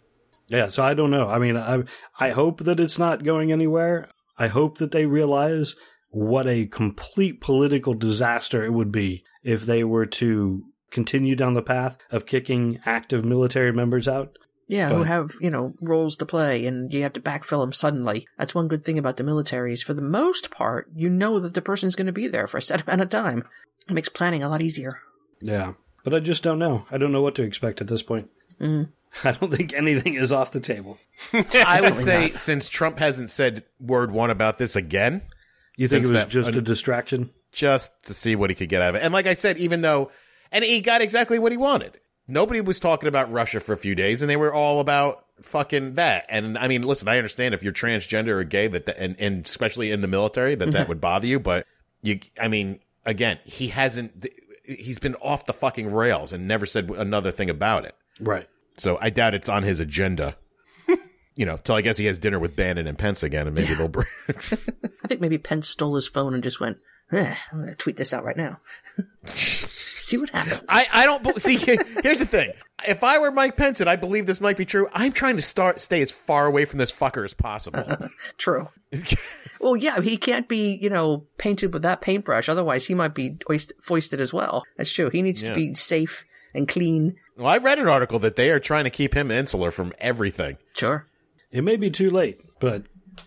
Yeah, so I don't know. I mean, I I hope that it's not going anywhere. I hope that they realize what a complete political disaster it would be if they were to continue down the path of kicking active military members out. Yeah, but who have, you know, roles to play, and you have to backfill them suddenly. That's one good thing about the military is, for the most part, you know that the person's going to be there for a set amount of time. It makes planning a lot easier. Yeah, but I just don't know. I don't know what to expect at this point. Mm. I don't think anything is off the table. I would say, not. since Trump hasn't said word one about this again. You think it was that, just a distraction? Just to see what he could get out of it. And like I said, even though, and he got exactly what he wanted. Nobody was talking about Russia for a few days, and they were all about fucking that. And, I mean, listen, I understand if you're transgender or gay, that, the, and, and especially in the military, that mm-hmm. that would bother you. But, you, I mean, again, he hasn't – he's been off the fucking rails and never said another thing about it. Right. So I doubt it's on his agenda, you know, till I guess he has dinner with Bannon and Pence again, and maybe yeah. they'll break. I think maybe Pence stole his phone and just went, eh, I'm going to tweet this out right now. See what happens. I, I don't see. Here's the thing. If I were Mike Pence, and I believe this might be true, I'm trying to start stay as far away from this fucker as possible. Uh, true. Well, yeah, he can't be, you know, painted with that paintbrush. Otherwise, he might be hoist, foisted as well. That's true. He needs yeah. to be safe and clean. Well, I read an article that they are trying to keep him insular from everything. Sure. It may be too late, but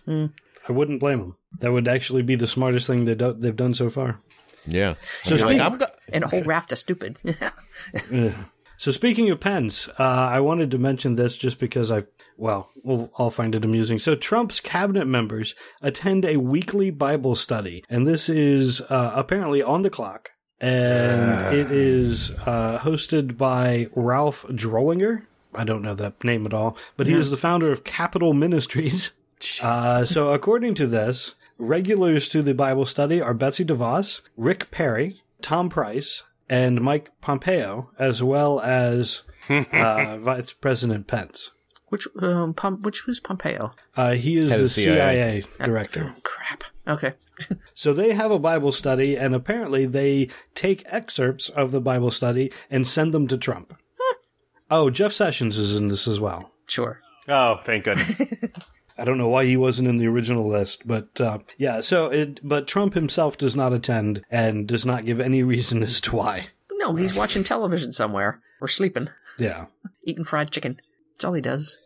mm. I wouldn't blame him. That would actually be the smartest thing they do- they've done so far. Yeah. So speaking, like, I'm go- and a whole raft of stupid. Yeah. So speaking of Pence, uh, I wanted to mention this just because I, well, we'll all find it amusing. So Trump's cabinet members attend a weekly Bible study, and this is uh, apparently on the clock, and uh. it is uh, hosted by Ralph Drollinger. I don't know that name at all, but yeah. he is the founder of Capital Ministries. Uh, so according to this, regulars to the Bible study are Betsy DeVos, Rick Perry, Tom Price, and Mike Pompeo, as well as uh, Vice President Pence. Which um, Pom- which who's Pompeo? Uh, he is Head the C I A, C I A director. Oh, crap. Okay. So they have a Bible study, and apparently they take excerpts of the Bible study and send them to Trump. Huh. Oh, Jeff Sessions is in this as well. Sure. Oh, thank goodness. I don't know why he wasn't in the original list, but uh, yeah, so it, but Trump himself does not attend and does not give any reason as to why. No, he's watching television somewhere or sleeping. Yeah. Eating fried chicken. That's all he does.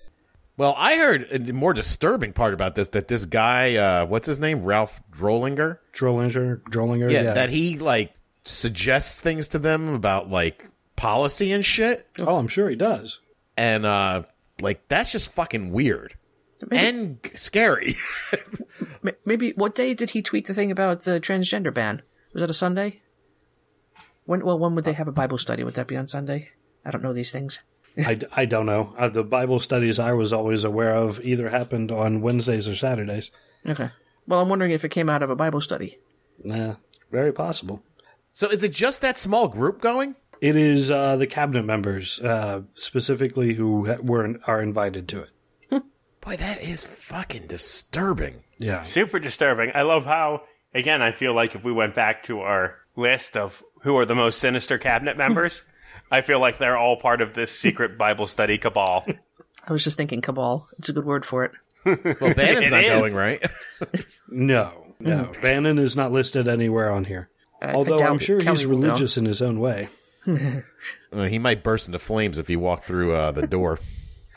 Well, I heard a more disturbing part about this, that this guy, uh, what's his name? Ralph Drollinger? Drollinger, Drollinger, yeah, yeah. That he, like, suggests things to them about, like, policy and shit. Oh, I'm sure he does. And, uh, like, that's just fucking weird. Maybe, and scary. Maybe, what day did he tweet the thing about the transgender ban? Was that a Sunday? When? Well, when would they have a Bible study? Would that be on Sunday? I don't know these things. I, I don't know. Uh, the Bible studies I was always aware of either happened on Wednesdays or Saturdays. Okay. Well, I'm wondering if it came out of a Bible study. Nah, very possible. So is it just that small group going? It is uh, the cabinet members uh, specifically who were are invited to it. Boy, that is fucking disturbing. Yeah. Super disturbing. I love how, again, I feel like if we went back to our list of who are the most sinister cabinet members, I feel like they're all part of this secret Bible study cabal. I was just thinking cabal. It's a good word for it. Well, Bannon's not is. going, right? No, no. Mm. Bannon is not listed anywhere on here. Uh, Although I'm sure Kelly he's religious in his own way. He might burst into flames if he walked through uh, the door.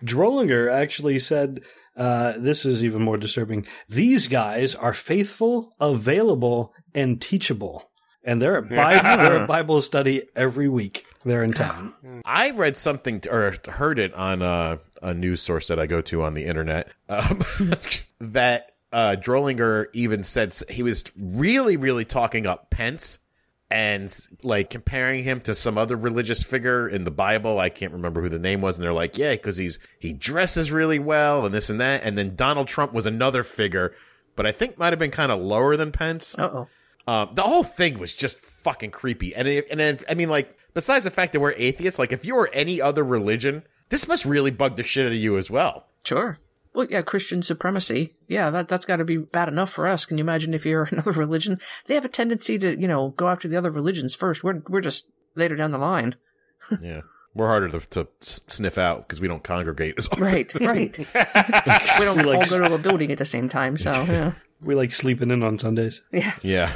Drollinger actually said, uh, this is even more disturbing, these guys are faithful, available, and teachable. And they're at Bible, they're at Bible study every week. They're in town. I read something or heard it on a, a news source that I go to on the internet um, that uh, Drollinger even said he was really, really talking up Pence and like comparing him to some other religious figure in the Bible. I can't remember who the name was. And they're like, yeah, because he's he dresses really well and this and that. And then Donald Trump was another figure, but I think might have been kind of lower than Pence. Uh-oh. Um, the whole thing was just fucking creepy. And it, and it, I mean, like, besides the fact that we're atheists, like, if you were any other religion, this must really bug the shit out of you as well. Sure. Well, yeah, Christian supremacy. Yeah, that, that's got to be bad enough for us. Can you imagine if you're another religion? They have a tendency to, you know, go after the other religions first. We're we're just later down the line. Yeah. We're harder to, to sniff out because we don't congregate as often. Right, right. We don't we like all go to a building at the same time, so, yeah. We like sleeping in on Sundays. Yeah. Yeah.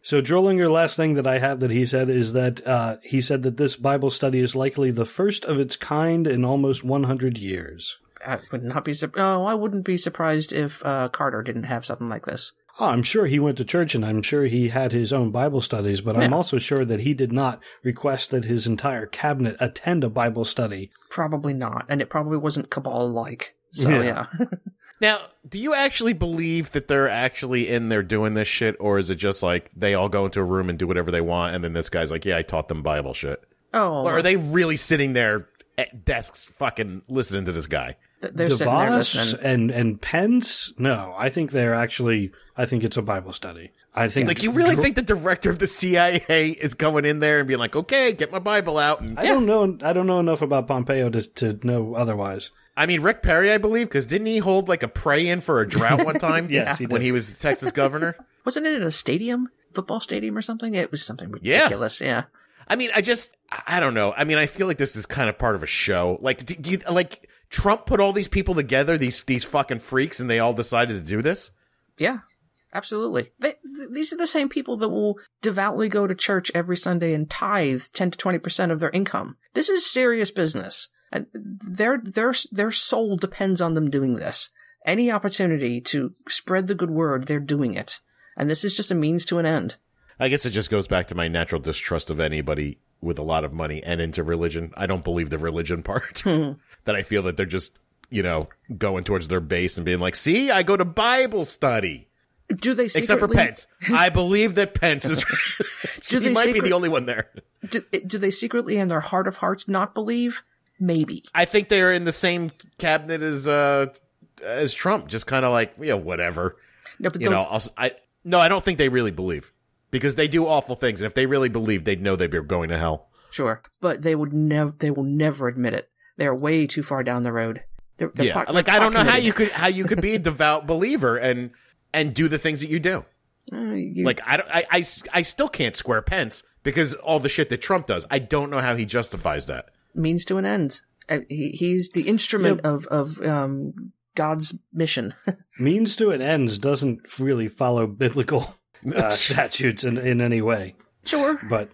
So Drollinger, last thing that I have that he said is that uh, he said that this Bible study is likely the first of its kind in almost one hundred years. I would not be su- oh, I wouldn't be surprised if uh, Carter didn't have something like this. Oh, I'm sure he went to church and I'm sure he had his own Bible studies, but yeah. I'm also sure that he did not request that his entire cabinet attend a Bible study. Probably not. And it probably wasn't Cabal-like. So, yeah. yeah. Now, do you actually believe that they're actually in there doing this shit, or is it just like they all go into a room and do whatever they want, and then this guy's like, yeah, I taught them Bible shit? Oh. Or are they really sitting there at desks fucking listening to this guy? They're DeVos sitting there listening. And, and Pence? No, I think they're actually, I think it's a Bible study. I think like you really Dro- think the director of the C I A is going in there and being like, okay, get my Bible out. And- I yeah. don't know. I don't know enough about Pompeo to, to know otherwise. I mean, Rick Perry, I believe, because didn't he hold like a pray-in for a drought one time? Yes, he did. When he was Texas governor? Wasn't it in a stadium? Football stadium or something? It was something ridiculous, yeah. yeah. I mean, I just, I don't know. I mean, I feel like this is kind of part of a show. Like, do you, like Trump put all these people together, these these fucking freaks, and they all decided to do this? Yeah, absolutely. They, th- these are the same people that will devoutly go to church every Sunday and tithe ten to twenty percent of their income. This is serious business. And their their their soul depends on them doing this. Any opportunity to spread the good word, they're doing it. And this is just a means to an end. I guess it just goes back to my natural distrust of anybody with a lot of money and into religion. I don't believe the religion part. That I feel that they're just, you know, going towards their base and being like, see, I go to Bible study. Do they secretly... Except for Pence. I believe that Pence is... do he they might secret... be the only one there. Do, do they secretly in their heart of hearts not believe... Maybe. I think they're in the same cabinet as uh, as Trump, just kind of like, yeah, whatever. No, but you know, I'll, I no, I don't think they really believe because they do awful things, and if they really believed, they'd know they'd be going to hell. Sure, but they would never. They will never admit it. They are way too far down the road. They're, they're yeah, po- like I don't know how you could how you could be a devout believer and and do the things that you do. Uh, you... Like I, don't, I I I still can't square Pence because all the shit that Trump does. I don't know how he justifies that. Means to an end. He, he's the instrument you know, of, of um, God's mission. Means to an end doesn't really follow biblical uh, statutes in, in any way. Sure. But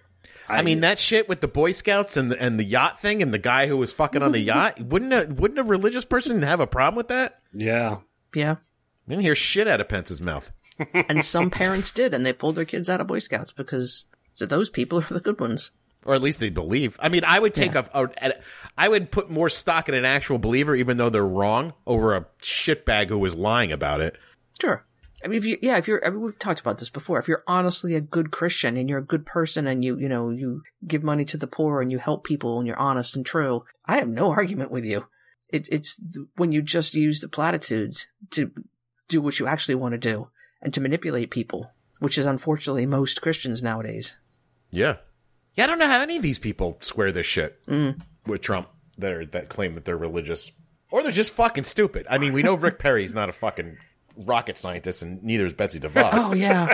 I, I mean, that shit with the Boy Scouts and the, and the yacht thing and the guy who was fucking on the yacht, wouldn't a, wouldn't a religious person have a problem with that? Yeah. Yeah. I didn't hear shit out of Pence's mouth. And some parents did, and they pulled their kids out of Boy Scouts because those people are the good ones. Or at least they believe. I mean, I would take yeah. a, a, a. I would put more stock in an actual believer, even though they're wrong, over a shitbag who was lying about it. Sure. I mean, if you, yeah, if you're, I mean, we've talked about this before. If you're honestly a good Christian and you're a good person and you, you know, you give money to the poor and you help people and you're honest and true, I have no argument with you. It, it's the, when you just use the platitudes to do what you actually want to do and to manipulate people, which is unfortunately most Christians nowadays. Yeah. Yeah, I don't know how any of these people square this shit mm. with Trump that are, that claim that they're religious. Or they're just fucking stupid. I mean, we know Rick Perry's not a fucking rocket scientist, and neither is Betsy DeVos. Oh, yeah.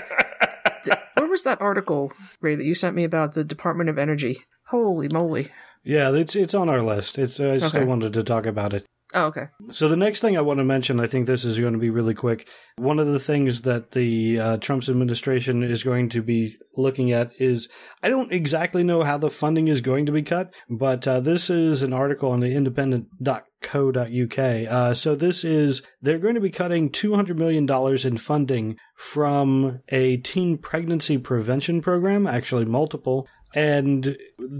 Where was that article, Ray, that you sent me about the Department of Energy? Holy moly. Yeah, it's it's on our list. It's I just okay. wanted to talk about it. Oh, okay. So the next thing I want to mention, I think this is going to be really quick. One of the things that the uh, Trump's administration is going to be looking at is, I don't exactly know how the funding is going to be cut, but uh, this is an article on the independent dot co dot U K. Uh, so this is, they're going to be cutting two hundred million dollars in funding from a teen pregnancy prevention program, actually multiple. And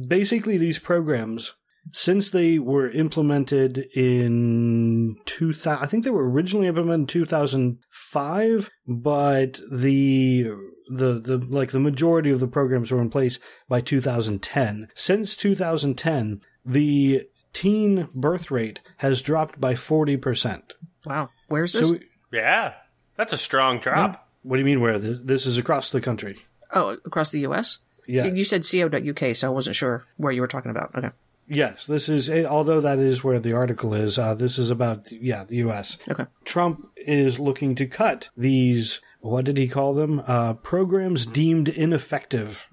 basically these programs, since they were implemented in two thousand, I think they were originally implemented in two thousand five, but the, the, the, like the majority of the programs were in place by two thousand ten. Since two thousand ten, the teen birth rate has dropped by forty percent. Wow. Where's this? So we, yeah. That's a strong drop. What do you mean where? This is across the country. Oh, across the U S? Yeah. You said co dot U K, so I wasn't sure where you were talking about. Okay. Yes, this is, although that is where the article is, uh, this is about, yeah, the U S. Okay. Trump is looking to cut these, what did he call them? Uh, programs deemed ineffective.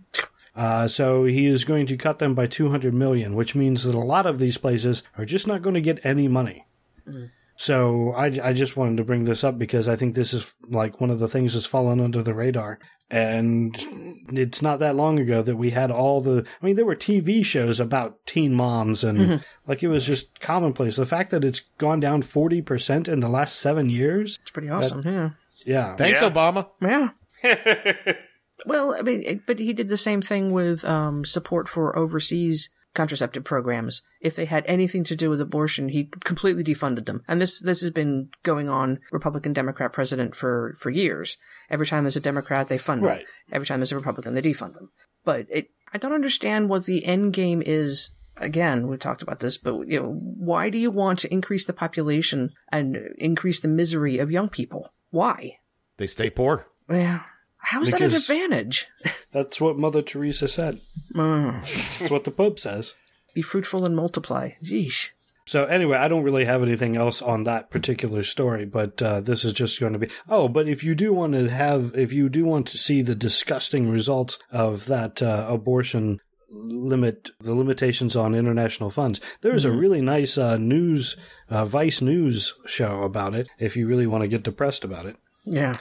Uh, so he is going to cut them by two hundred million dollars, which means that a lot of these places are just not going to get any money. Mm. So I, I just wanted to bring this up because I think this is like one of the things that's fallen under the radar. And it's not that long ago that we had all the, I mean, there were T V shows about teen moms and mm-hmm. like it was just commonplace. The fact that it's gone down forty percent in the last seven years. It's pretty awesome. That, yeah. Yeah. Thanks, yeah. Obama. Yeah. Well, I mean, it, but he did the same thing with um, support for overseas contraceptive programs. If they had anything to do with abortion, he completely defunded them. And this this has been going on Republican, Democrat, president for, for years. Every time there's a Democrat, they fund right. them. Every time there's a Republican, they defund them. But it, I don't understand what the end game is. Again, we talked about this, but you know, why do you want to increase the population and increase the misery of young people? Why? They stay poor. Yeah. How is that an advantage? That's what Mother Teresa said. Mm. That's what the Pope says. Be fruitful and multiply. Yeesh. So anyway, I don't really have anything else on that particular story, but uh, this is just going to be. Oh, but if you do want to have, if you do want to see the disgusting results of that uh, abortion limit, the limitations on international funds, there's mm-hmm. a really nice uh, news, uh, Vice News show about it. If you really want to get depressed about it. Yeah.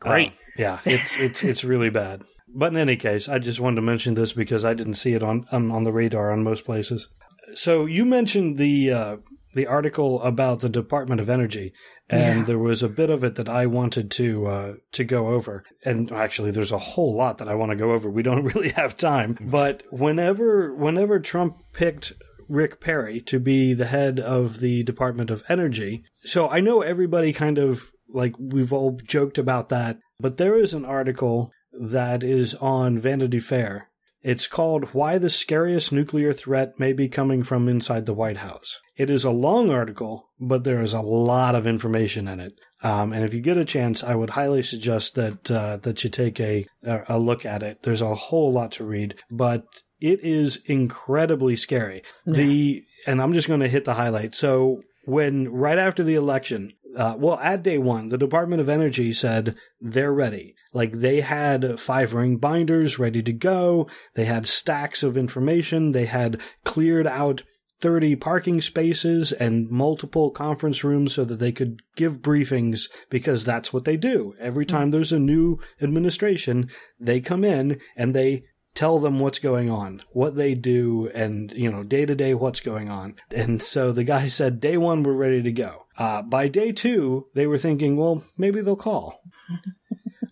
Great. Um, yeah, it's it's it's really bad. But in any case, I just wanted to mention this because I didn't see it on on, on the radar on most places. So you mentioned the uh, the article about the Department of Energy, and yeah. there was a bit of it that I wanted to uh, to go over. And actually, there's a whole lot that I want to go over. We don't really have time. But whenever whenever Trump picked Rick Perry to be the head of the Department of Energy, so I know everybody kind of. Like, we've all joked about that. But there is an article that is on Vanity Fair. It's called Why the Scariest Nuclear Threat May Be Coming From Inside the White House. It is a long article, but there is a lot of information in it. Um, and if you get a chance, I would highly suggest that uh, that you take a, a look at it. There's a whole lot to read, but it is incredibly scary. Yeah. The and I'm just going to hit the highlight. So when right after the election... Uh, well, at day one, the Department of Energy said they're ready. Like, they had five-ring binders ready to go. They had stacks of information. They had cleared out thirty parking spaces and multiple conference rooms so that they could give briefings, because that's what they do. Every time there's a new administration, they come in and they tell them what's going on, what they do, and, you know, day to day what's going on. And so the guy said, day one, we're ready to go. Uh, by day two, they were thinking, well, maybe they'll call.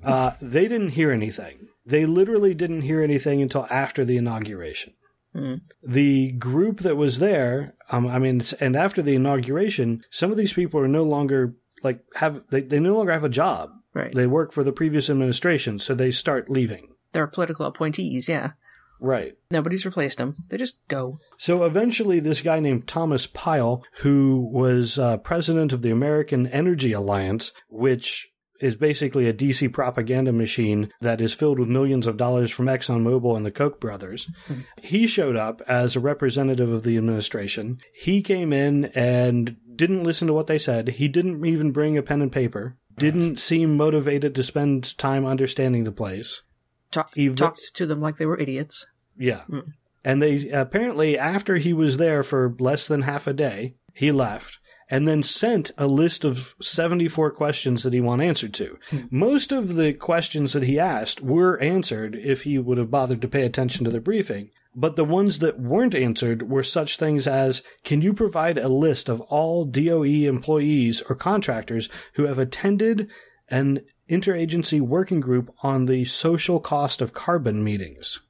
uh, they didn't hear anything. They literally didn't hear anything until after the inauguration. Mm. The group that was there, um, I mean, and after the inauguration, some of these people are no longer like have they, they no longer have a job. Right. They work for the previous administration, so they start leaving. They're political appointees, yeah. Right. Nobody's replaced them. They just go. So eventually this guy named Thomas Pyle, who was uh, president of the American Energy Alliance, which is basically a D C propaganda machine that is filled with millions of dollars from ExxonMobil and the Koch brothers, mm-hmm. he showed up as a representative of the administration. He came in and didn't listen to what they said. He didn't even bring a pen and paper. Didn't seem motivated to spend time understanding the place. Talk, he, talked to them like they were idiots. Yeah. Mm. And they apparently, after he was there for less than half a day, he left. and then sent a list of seventy-four questions that he wanted answered to. Hmm. Most of the questions that he asked were answered if he would have bothered to pay attention to the briefing. But the ones that weren't answered were such things as, can you provide a list of all D O E employees or contractors who have attended an interagency working group on the social cost of carbon meetings?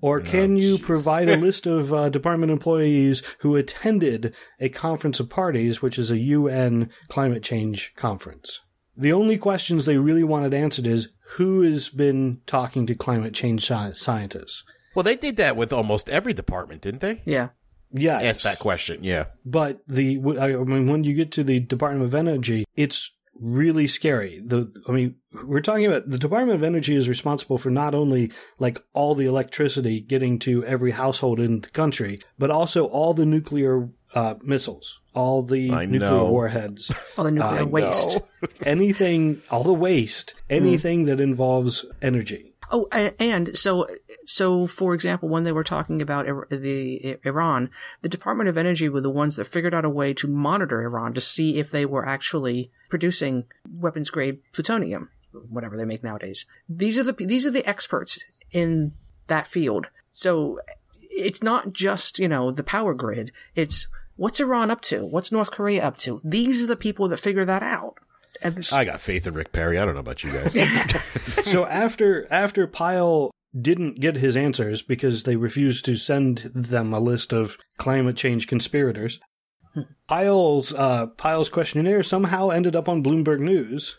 Or can oh, you provide a list of uh, department employees who attended a conference of parties, which is a U N climate change conference? The only questions they really wanted answered is, who has been talking to climate change sci- scientists? Well, they did that with almost every department, didn't they? Yeah. Yeah. Ask that question, yeah. But the, I mean, when you get to the Department of Energy, it's really scary. The, I mean, we're talking about the Department of Energy is responsible for not only like all the electricity getting to every household in the country, but also all the nuclear uh, missiles, all the I nuclear know. warheads, all the nuclear I waste, anything, all the waste, anything mm. that involves energy. Oh, and so, so for example, when they were talking about the Iran, the Department of Energy were the ones that figured out a way to monitor Iran to see if they were actually producing weapons-grade plutonium, whatever they make nowadays. These are the these are the experts in that field. So it's not just, you know, the power grid. It's what's Iran up to? What's North Korea up to? These are the people that figure that out. I got faith in Rick Perry. I don't know about you guys. So after after Pyle didn't get his answers because they refused to send them a list of climate change conspirators, Pyle's uh, Pyle's questionnaire somehow ended up on Bloomberg News,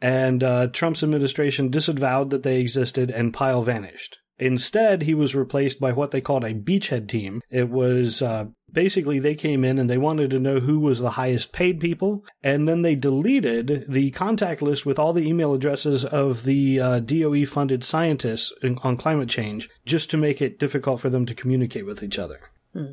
and uh, Trump's administration disavowed that they existed, and Pyle vanished. Instead, he was replaced by what they called a beachhead team. It was uh, basically they came in and they wanted to know who was the highest paid people. And then they deleted the contact list with all the email addresses of the uh, D O E funded scientists in, on climate change just to make it difficult for them to communicate with each other. Hmm.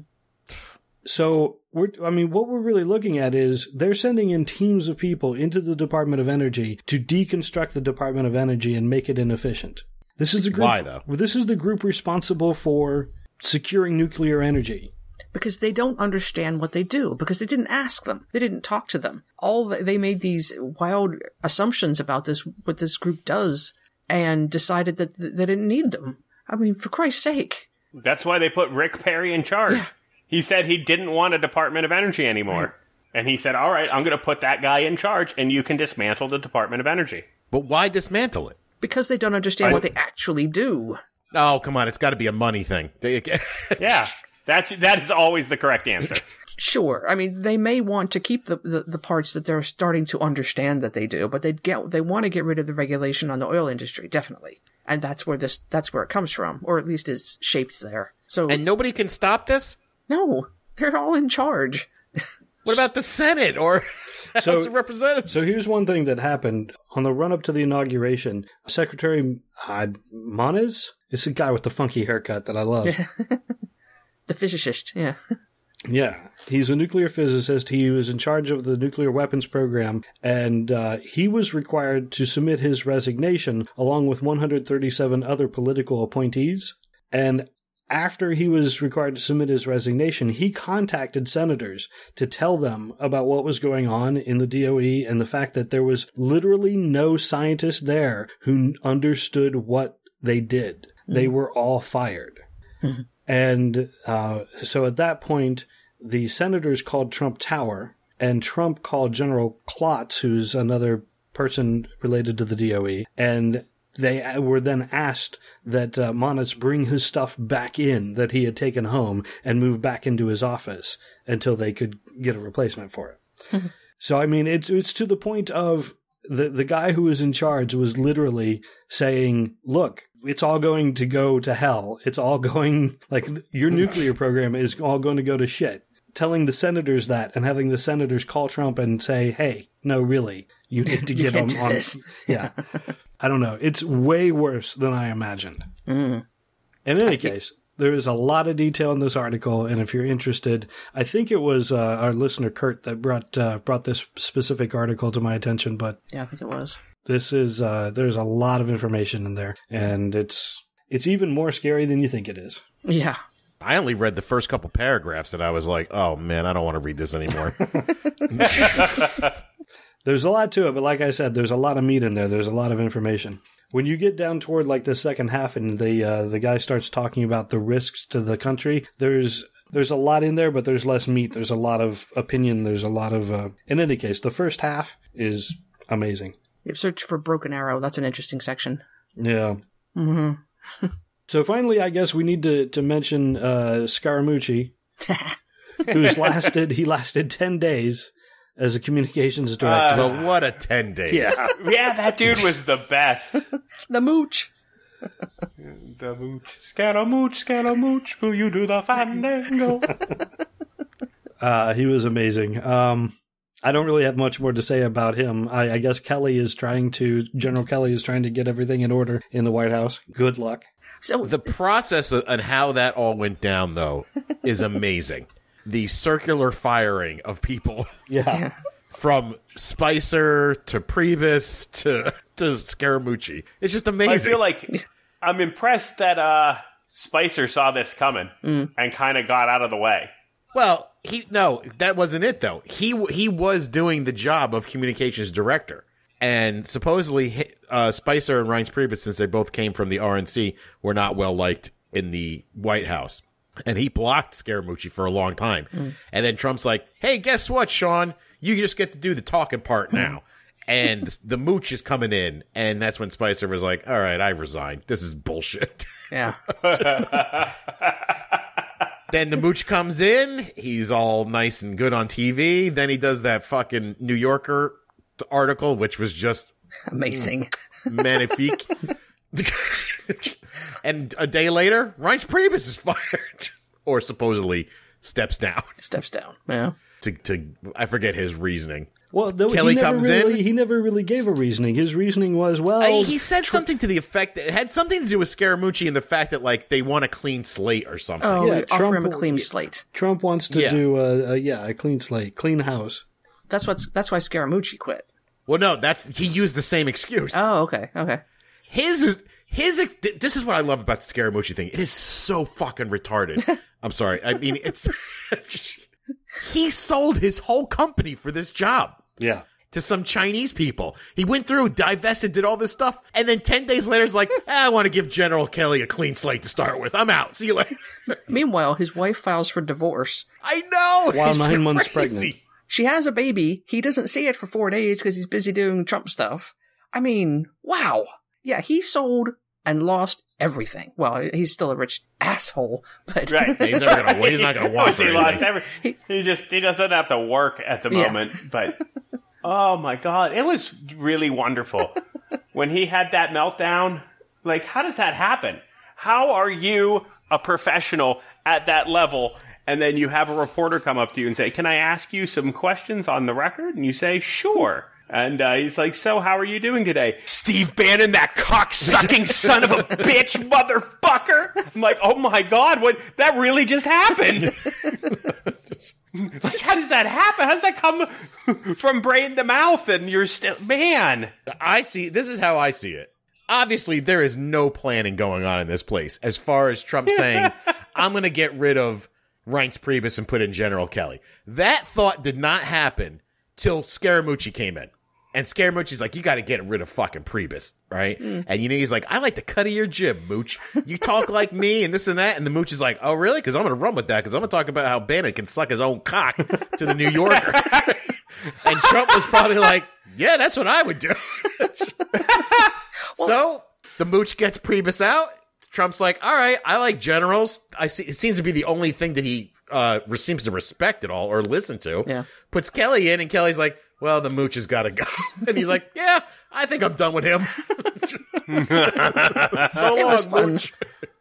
So, we're, I mean, what we're really looking at is they're sending in teams of people into the Department of Energy to deconstruct the Department of Energy and make it inefficient. This is the group. Why, though? This is the group responsible for securing nuclear energy. Because they don't understand what they do. Because they didn't ask them. They didn't talk to them. All the, they made these wild assumptions about this, what this group does, and decided that th- they didn't need them. I mean, for Christ's sake! That's why they put Rick Perry in charge. Yeah. He said he didn't want a Department of Energy anymore, right. And he said, "All right, I'm going to put that guy in charge, and you can dismantle the Department of Energy." But why dismantle it? Because they don't understand I, what they actually do. Oh, come on. It's got to be a money thing. Yeah. That's, that is always the correct answer. Sure. I mean, they may want to keep the, the, the parts that they're starting to understand that they do, but they get they want to get rid of the regulation on the oil industry, definitely. And that's where this that's where it comes from, or at least is shaped there. So, and nobody can stop this? No. They're all in charge. What about the Senate or... So, representative. So here's one thing that happened on the run up to the inauguration. Secretary uh, Moniz, it's the guy with the funky haircut that I love. Yeah. The physicist, yeah. Yeah, he's a nuclear physicist. He was in charge of the nuclear weapons program, and uh, he was required to submit his resignation along with one hundred thirty-seven other political appointees. And after he was required to submit his resignation, he contacted senators to tell them about what was going on in the D O E and the fact that there was literally no scientist there who understood what they did. Mm-hmm. They were all fired. Mm-hmm. And uh, so at that point, the senators called Trump Tower, and Trump called General Klotz, who's another person related to the D O E, and they were then asked that uh, Moniz bring his stuff back in that he had taken home and move back into his office until they could get a replacement for it. So, I mean, it's it's to the point of the, the guy who was in charge was literally saying, look, it's all going to go to hell. It's all going – like your nuclear program is all going to go to shit. Telling the senators that and having the senators call Trump and say, hey, no, really, you need to get them on this. Yeah. I don't know. It's way worse than I imagined. Mm. In any case, there is a lot of detail in this article, and if you're interested, I think it was uh, our listener Kurt that brought uh, brought this specific article to my attention. But yeah, I think it was. This is uh, there's a lot of information in there, and it's it's even more scary than you think it is. Yeah. I only read the first couple paragraphs and I was like, oh, man, I don't want to read this anymore. There's a lot to it, but like I said, there's a lot of meat in there. There's a lot of information. When you get down toward like the second half and the uh, the guy starts talking about the risks to the country, there's there's a lot in there, but there's less meat. There's a lot of opinion. There's a lot of uh, – in any case, the first half is amazing. You've searched for Broken Arrow. That's an interesting section. Yeah. Mm-hmm. So finally, I guess we need to, to mention uh, Scaramucci, who's lasted – he lasted ten days. As a communications director. Uh, but what a ten days. Yeah. Yeah, that dude was the best. The mooch. The mooch. Scaramooch, Scaramooch, will you do the fandango? Uh, he was amazing. Um, I don't really have much more to say about him. I, I guess Kelly is trying to, General Kelly is trying to get everything in order in the White House. Good luck. So the process of, and how that all went down, though, is amazing. The circular firing of people, yeah, from Spicer to Priebus to to Scaramucci. It's just amazing. I feel like I'm impressed that uh, Spicer saw this coming mm. and kind of got out of the way. Well, he no, that wasn't it though. He he was doing the job of communications director, and supposedly uh, Spicer and Reince Priebus, since they both came from the R N C, were not well liked in the White House. And he blocked Scaramucci for a long time. Mm. And then Trump's like, hey, guess what, Sean? You just get to do the talking part now. And the mooch is coming in. And that's when Spicer was like, all right, I resigned. This is bullshit. Yeah. Then the mooch comes in. He's all nice and good on T V. Then he does that fucking New Yorker article, which was just amazing. Mm, magnifique. And a day later, Reince Priebus is fired, or supposedly steps down. Steps down, yeah. To, to I forget his reasoning. Well, though, Kelly comes really, in. He never really gave a reasoning. His reasoning was, well, I, he said tr- something to the effect that it had something to do with Scaramucci and the fact that like they want a clean slate or something. Oh, yeah, offer Trump, him a clean slate. Trump wants to yeah. do a, a yeah a clean slate, clean house. That's what's that's why Scaramucci quit. Well, no, that's he used the same excuse. Oh, okay, okay. His is. His, this is what I love about the Scaramucci thing. It is so fucking retarded. I'm sorry. I mean, it's he sold his whole company for this job. Yeah. To some Chinese people. He went through, divested, did all this stuff. And then ten days later, he's like, ah, I want to give General Kelly a clean slate to start with. I'm out. See you later. Meanwhile, his wife files for divorce. I know. While nine crazy. months pregnant. She has a baby. He doesn't see it for four days because he's busy doing Trump stuff. I mean, wow. Yeah, he sold and lost everything. Well, he's still a rich asshole, but right. He's never gonna wait. He's not gonna want he lost everything. He just he doesn't have to work at the moment. Yeah. But oh my god, it was really wonderful when he had that meltdown. Like, how does that happen? How are you a professional at that level? And then you have a reporter come up to you and say, "Can I ask you some questions on the record?" And you say, "Sure." And uh, he's like, so how are you doing today? Steve Bannon, that cock-sucking son of a bitch, motherfucker. I'm like, oh, my God, what? That really just happened. Like, how does that happen? How does that come from brain to mouth? And you're still, man. I see. This is how I see it. Obviously, there is no planning going on in this place as far as Trump saying, I'm going to get rid of Reince Priebus and put in General Kelly. That thought did not happen till Scaramucci came in. And Scaramucci's like, you got to get rid of fucking Priebus, right? Mm. And you know, he's like, I like the cut of your jib, Mooch. You talk like me and this and that. And the Mooch is like, oh, really? Because I'm going to run with that because I'm going to talk about how Bannon can suck his own cock to the New Yorker. And Trump was probably like, yeah, that's what I would do. Well, so the Mooch gets Priebus out. Trump's like, all right, I like generals. I see. It seems to be the only thing that he uh seems to respect it all or listen to. Yeah. Puts Kelly in and Kelly's like, well, the mooch has got to go. And he's like, yeah, I think I'm done with him. So it was fun. Mooch.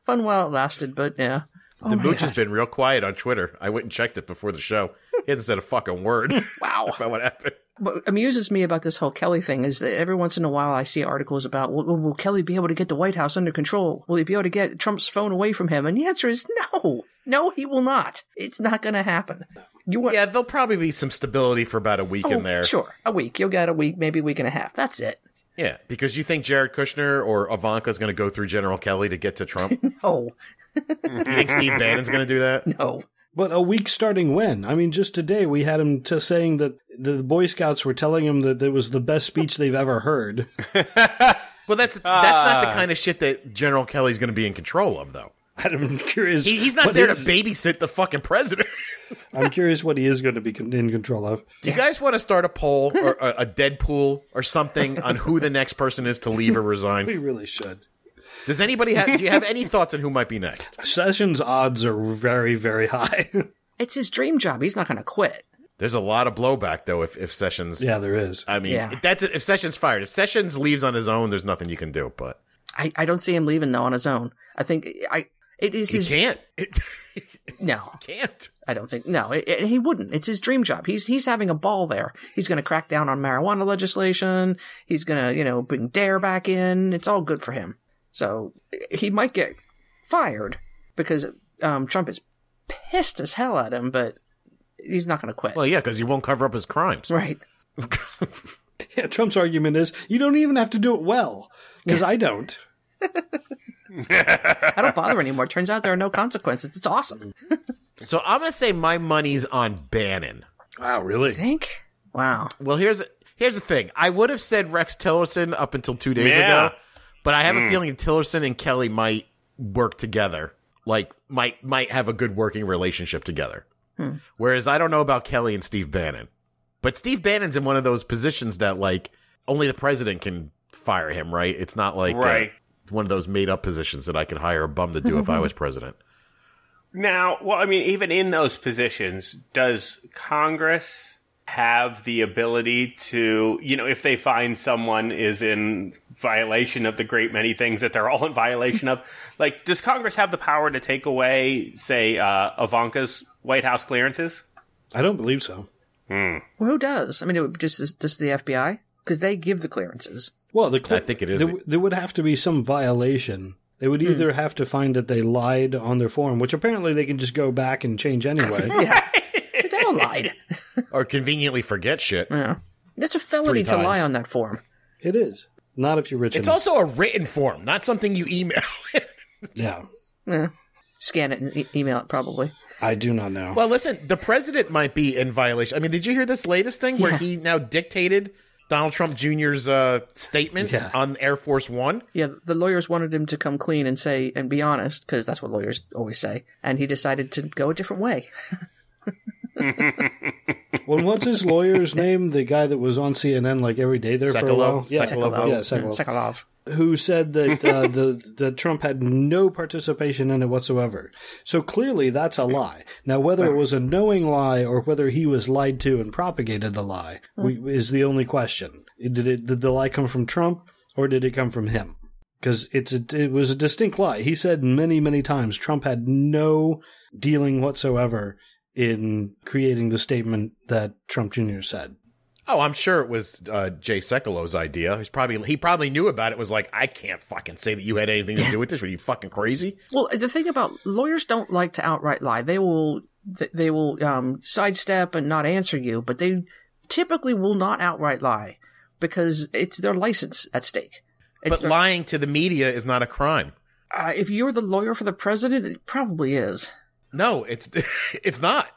Fun while it lasted, but yeah. The oh mooch gosh. has been real quiet on Twitter. I went and checked it before the show. He hasn't said a fucking word. Wow. About what happened. What amuses me about this whole Kelly thing is that every once in a while I see articles about, will, will Kelly be able to get the White House under control? Will he be able to get Trump's phone away from him? And the answer is no. No, he will not. It's not going to happen. You want- yeah, there'll probably be some stability for about a week oh, in there. Sure, a week. You'll get a week, maybe a week and a half. That's it. Yeah, because you think Jared Kushner or Ivanka is going to go through General Kelly to get to Trump? No. You think Steve Bannon's going to do that? No. But a week starting when? I mean, just today we had him to saying that the Boy Scouts were telling him that it was the best speech they've ever heard. Well, that's that's not the kind of shit that General Kelly's going to be in control of, though. I'm curious. He, he's not there is, to babysit the fucking president. I'm curious what he is going to be in control of. Do you guys want to start a poll or a, a Deadpool or something on who the next person is to leave or resign? We really should. Does anybody have? Do you have any thoughts on who might be next? Sessions' odds are very, very high. It's his dream job. He's not going to quit. There's a lot of blowback, though, if, if Sessions. Yeah, there is. I mean, yeah. that's if Sessions fired. If Sessions leaves on his own, there's nothing you can do. But I, I don't see him leaving though on his own. I think I. It is he his, can't. It, no. Can't. I don't think. No, it, it, he wouldn't. It's his dream job. He's he's having a ball there. He's going to crack down on marijuana legislation. He's going to, you know, bring D A R E back in. It's all good for him. So he might get fired because um, Trump is pissed as hell at him, but he's not going to quit. Well, yeah, because he won't cover up his crimes. Right. Yeah, Trump's argument is you don't even have to do it well because yeah. I don't. I don't bother anymore. Turns out there are no consequences. It's awesome. So I'm going to say my money's on Bannon. Wow, really? You think? Wow. Well, here's here's the thing. I would have said Rex Tillerson up until two days yeah. ago, but I have mm. a feeling Tillerson and Kelly might work together, like might might have a good working relationship together. Hmm. Whereas I don't know about Kelly and Steve Bannon. But Steve Bannon's in one of those positions that, like, only the president can fire him, right? It's not like... Right. Uh, one of those made-up positions that I could hire a bum to do if I was president. Now, well, I mean, even in those positions, does Congress have the ability to, you know, if they find someone is in violation of the great many things that they're all in violation of, like, does Congress have the power to take away, say, uh, Ivanka's White House clearances? I don't believe so. Hmm. Well, who does? I mean, it would just, just the F B I? Because they give the clearances. Well, the cl- I think it is. There, there would have to be some violation. They would either mm. have to find that they lied on their form, which apparently they can just go back and change anyway. Yeah, they don't lie. Or conveniently forget shit. Yeah, it's a felony to lie on that form. It is. Not if you're rich. It's enough. Also a written form, not something you email. Yeah. Yeah. Scan it and e- email it, probably. I do not know. Well, listen, the president might be in violation. I mean, did you hear this latest thing yeah. where he now dictated Donald Trump Junior's uh, statement yeah. on Air Force One? Yeah, the lawyers wanted him to come clean and say and be honest, because that's what lawyers always say. And he decided to go a different way. Well, what's his lawyer's name? The guy that was on C N N like every day there Sekulow. for a while? Yeah, Sekulow. Yeah, Sekulow. Sekulow. Who said that uh, the, the Trump had no participation in it whatsoever. So clearly that's a lie. Now, whether it was a knowing lie or whether he was lied to and propagated the lie we, is the only question. Did, it, did the lie come from Trump or did it come from him? Because it's a, it was a distinct lie. He said many, many times Trump had no dealing whatsoever in creating the statement that Trump Junior said. Oh, I'm sure it was uh, Jay Sekulow's idea. He's probably he probably knew about it. Was like, I can't fucking say that you had anything to do with this. Are you fucking crazy? Well, the thing about lawyers don't like to outright lie. They will they will um, sidestep and not answer you, but they typically will not outright lie because it's their license at stake. It's but their- lying to the media is not a crime. Uh, if you're the lawyer for the president, it probably is. No, it's it's not.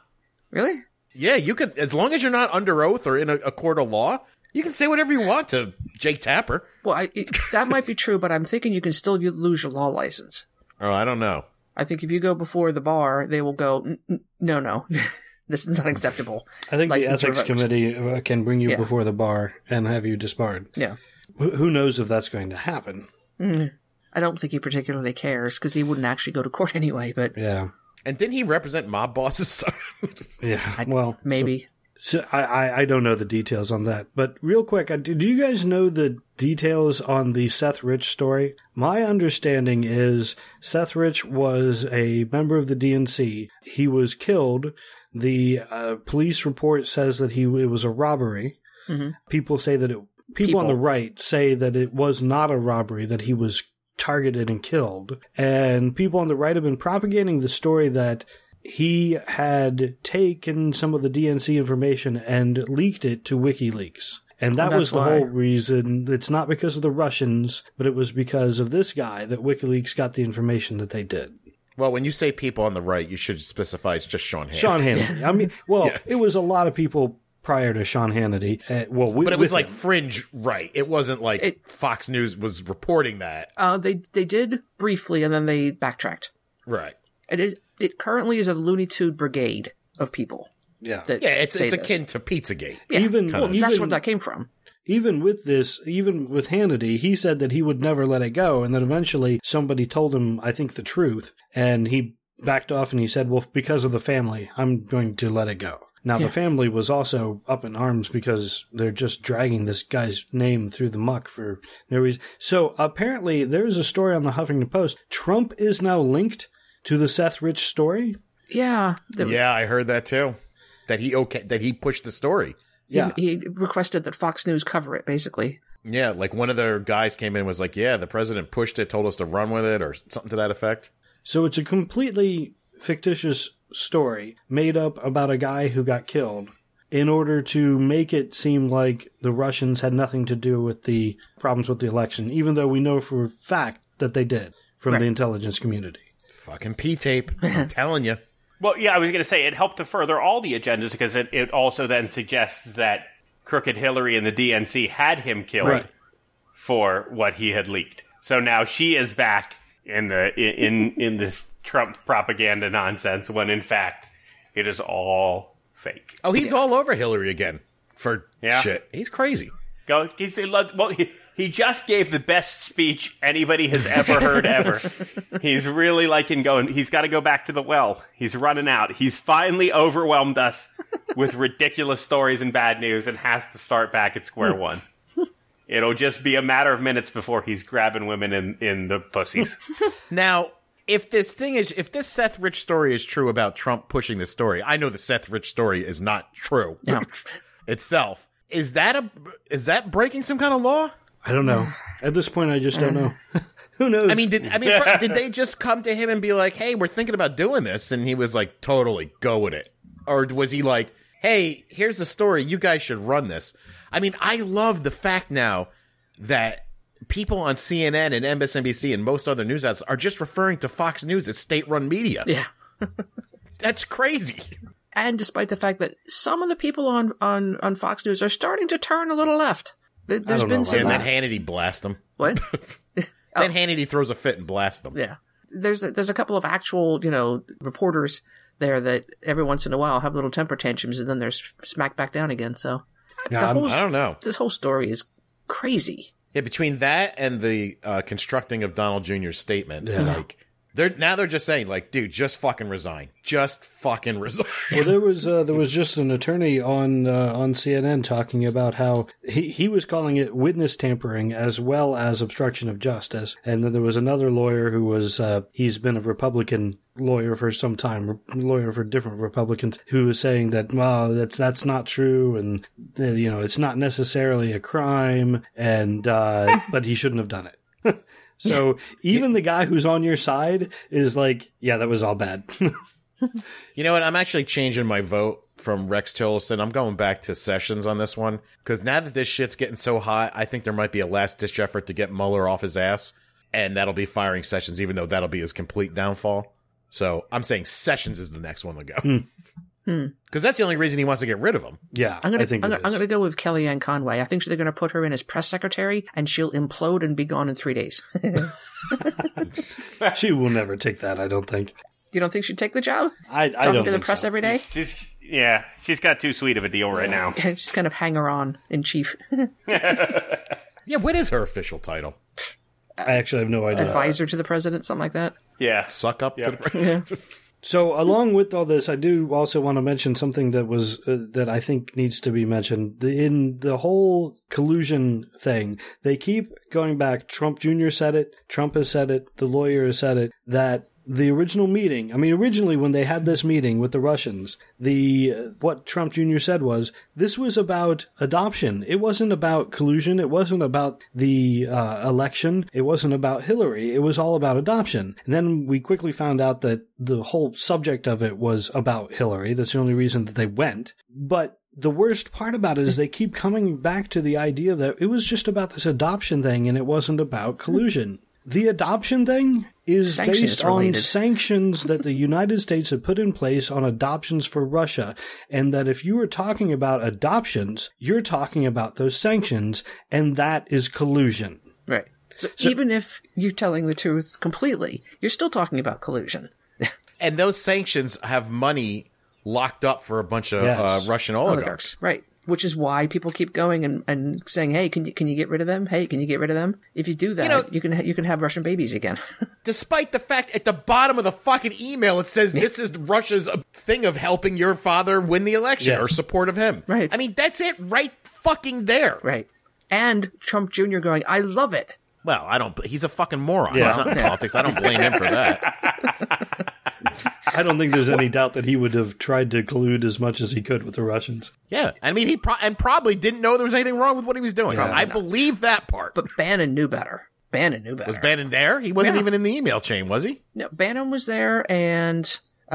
Really? Yeah, you could, as long as you're not under oath or in a, a court of law, you can say whatever you want to Jake Tapper. Well, I, it, that might be true, but I'm thinking you can still lose your law license. Oh, I don't know. I think if you go before the bar, they will go, n- n- no, no, this is not acceptable. I think license the ethics revoked. Committee can bring you yeah. before the bar and have you disbarred. Yeah. Wh- who knows if that's going to happen? Mm. I don't think he particularly cares because he wouldn't actually go to court anyway, but. Yeah. And didn't he represent mob bosses' son? Yeah, well, maybe. So, so I, I don't know the details on that. But real quick, I, do you guys know the details on the Seth Rich story? My understanding is Seth Rich was a member of the D N C. He was killed. The uh, police report says that he it was a robbery. Mm-hmm. People say that it. People, people on the right say that it was not a robbery. That he was targeted and killed. And people on the right have been propagating the story that he had taken some of the D N C information and leaked it to WikiLeaks. And that and was the why. whole reason. It's not because of the Russians, but it was because of this guy that WikiLeaks got the information that they did. Well, when you say people on the right, you should specify it's just Sean Hannity. Sean Hannity. I mean, well, yeah. It was a lot of people prior to Sean Hannity. Uh, well, we, but it was like him. Fringe right. It wasn't like it, Fox News was reporting that. Uh, they they did briefly, and then they backtracked. Right. It is. It currently is a Looney Tunes brigade of people. Yeah. Yeah. It's it's this. akin to Pizzagate. Yeah. Even, well, even that's where that came from. Even with this, even with Hannity, he said that he would never let it go, and that eventually somebody told him, I think, the truth, and he backed off and he said, well, because of the family, I'm going to let it go. Now, yeah. The family was also up in arms because they're just dragging this guy's name through the muck for no reason. So, apparently, there is a story on the Huffington Post. Trump is now linked to the Seth Rich story. Yeah. The- yeah, I heard that, too. That he okay, that he pushed the story. Yeah. He, he requested that Fox News cover it, basically. Yeah, like one of their guys came in and was like, yeah, the president pushed it, told us to run with it, or something to that effect. So it's a completely fictitious story made up about a guy who got killed in order to make it seem like the Russians had nothing to do with the problems with the election, even though we know for a fact that they did from right. the intelligence community. Fucking P-tape, I'm telling you. Well, yeah, I was going to say it helped to further all the agendas because it, it also then suggests that Crooked Hillary and the D N C had him killed right. for what he had leaked. So now she is back in the in in this Trump propaganda nonsense when, in fact, it is all fake. Oh, he's yeah. all over Hillary again for yeah. shit. He's crazy. Go, he's, he loved, well, he, he just gave the best speech anybody has ever heard ever. He's really liking going. He's got to go back to the well. He's running out. He's finally overwhelmed us with ridiculous stories and bad news and has to start back at square one. It'll just be a matter of minutes before he's grabbing women in, in the pussies. Now, if this thing is, if this Seth Rich story is true about Trump pushing this story, I know the Seth Rich story is not true no. itself. Is that a, is that breaking some kind of law? I don't know. At this point, I just don't know. Who knows? I mean, did I mean did they just come to him and be like, "Hey, we're thinking about doing this," and he was like, "Totally, go with it," or was he like, "Hey, here's the story. You guys should run this." I mean, I love the fact now that people on C N N and M S N B C and most other news outlets are just referring to Fox News as state-run media. Yeah, that's crazy. And despite the fact that some of the people on on, on Fox News are starting to turn a little left. There's been some, and then Hannity blasts them. What? Then oh. Hannity throws a fit and blasts them. Yeah. There's a, there's a couple of actual, you know, reporters there that every once in a while have little temper tantrums, and then they're smacked back down again. So yeah, whole, I don't know. This whole story is crazy. Yeah, between that and the uh, constructing of Donald Junior's statement, yeah. like they're now they're just saying, like, dude, just fucking resign, just fucking resign. Well, there was uh, there was just an attorney on uh, on C N N talking about how he, he was calling it witness tampering as well as obstruction of justice, and then there was another lawyer who was uh, he's been a Republican lawyer for some time, lawyer for different Republicans, who was saying that, well, that's that's not true, and you know it's not necessarily a crime, and uh, but he shouldn't have done it. So yeah. even yeah. the guy who's on your side is like, yeah, that was all bad. You know what? I'm actually changing my vote from Rex Tillerson. I'm going back to Sessions on this one because now that this shit's getting so hot, I think there might be a last-ditch effort to get Mueller off his ass, and that'll be firing Sessions, even though that'll be his complete downfall. So I'm saying Sessions is the next one to go because mm. that's the only reason he wants to get rid of him. Yeah, I'm gonna, I think I'm, I'm going to go with Kellyanne Conway. I think they're going to put her in as press secretary, and she'll implode and be gone in three days. She will never take that, I don't think. You don't think she'd take the job? I, I Talking don't to the press so. every day? She's, yeah, she's got too sweet of a deal right now. She's kind of hanger-on in chief. Yeah, what is her official title? I actually have no idea. Advisor to the president, something like that. Yeah. Suck up yep. to the president. Yeah. So along with all this, I do also want to mention something that was uh, that I think needs to be mentioned. In the whole collusion thing, they keep going back. Trump Junior said it. Trump has said it. The lawyer has said it. That the original meeting, I mean, originally when they had this meeting with the Russians, the uh, what Trump Junior said was, this was about adoption. It wasn't about collusion. It wasn't about the uh, election. It wasn't about Hillary. It was all about adoption. And then we quickly found out that the whole subject of it was about Hillary. That's the only reason that they went. But the worst part about it is they keep coming back to the idea that it was just about this adoption thing and it wasn't about collusion. The adoption thing is sanctions based on related. sanctions that the United States have put in place on adoptions for Russia, and that if you were talking about adoptions, you're talking about those sanctions, and that is collusion. Right. So, so even if you're telling the truth completely, you're still talking about collusion. And those sanctions have money locked up for a bunch of yes. uh, Russian oligarchs. oligarchs. Right. Which is why people keep going and, and saying, hey, can you can you get rid of them? Hey, can you get rid of them? If you do that, you, know, you can ha- you can have Russian babies again. Despite the fact at the bottom of the fucking email, it says this is Russia's thing of helping your father win the election yes. or support of him. Right. I mean, that's it right fucking there. Right. And Trump Junior going, I love it. Well, I don't. He's a fucking moron. Yeah. It's not politics. I don't blame him for that. I don't think there's any doubt that he would have tried to collude as much as he could with the Russians. Yeah. I mean, he pro- and probably didn't know there was anything wrong with what he was doing. Yeah, I no. believe that part. But Bannon knew better. Bannon knew better. Was Bannon there? He wasn't yeah. even in the email chain, was he? No, Bannon was there and... Uh,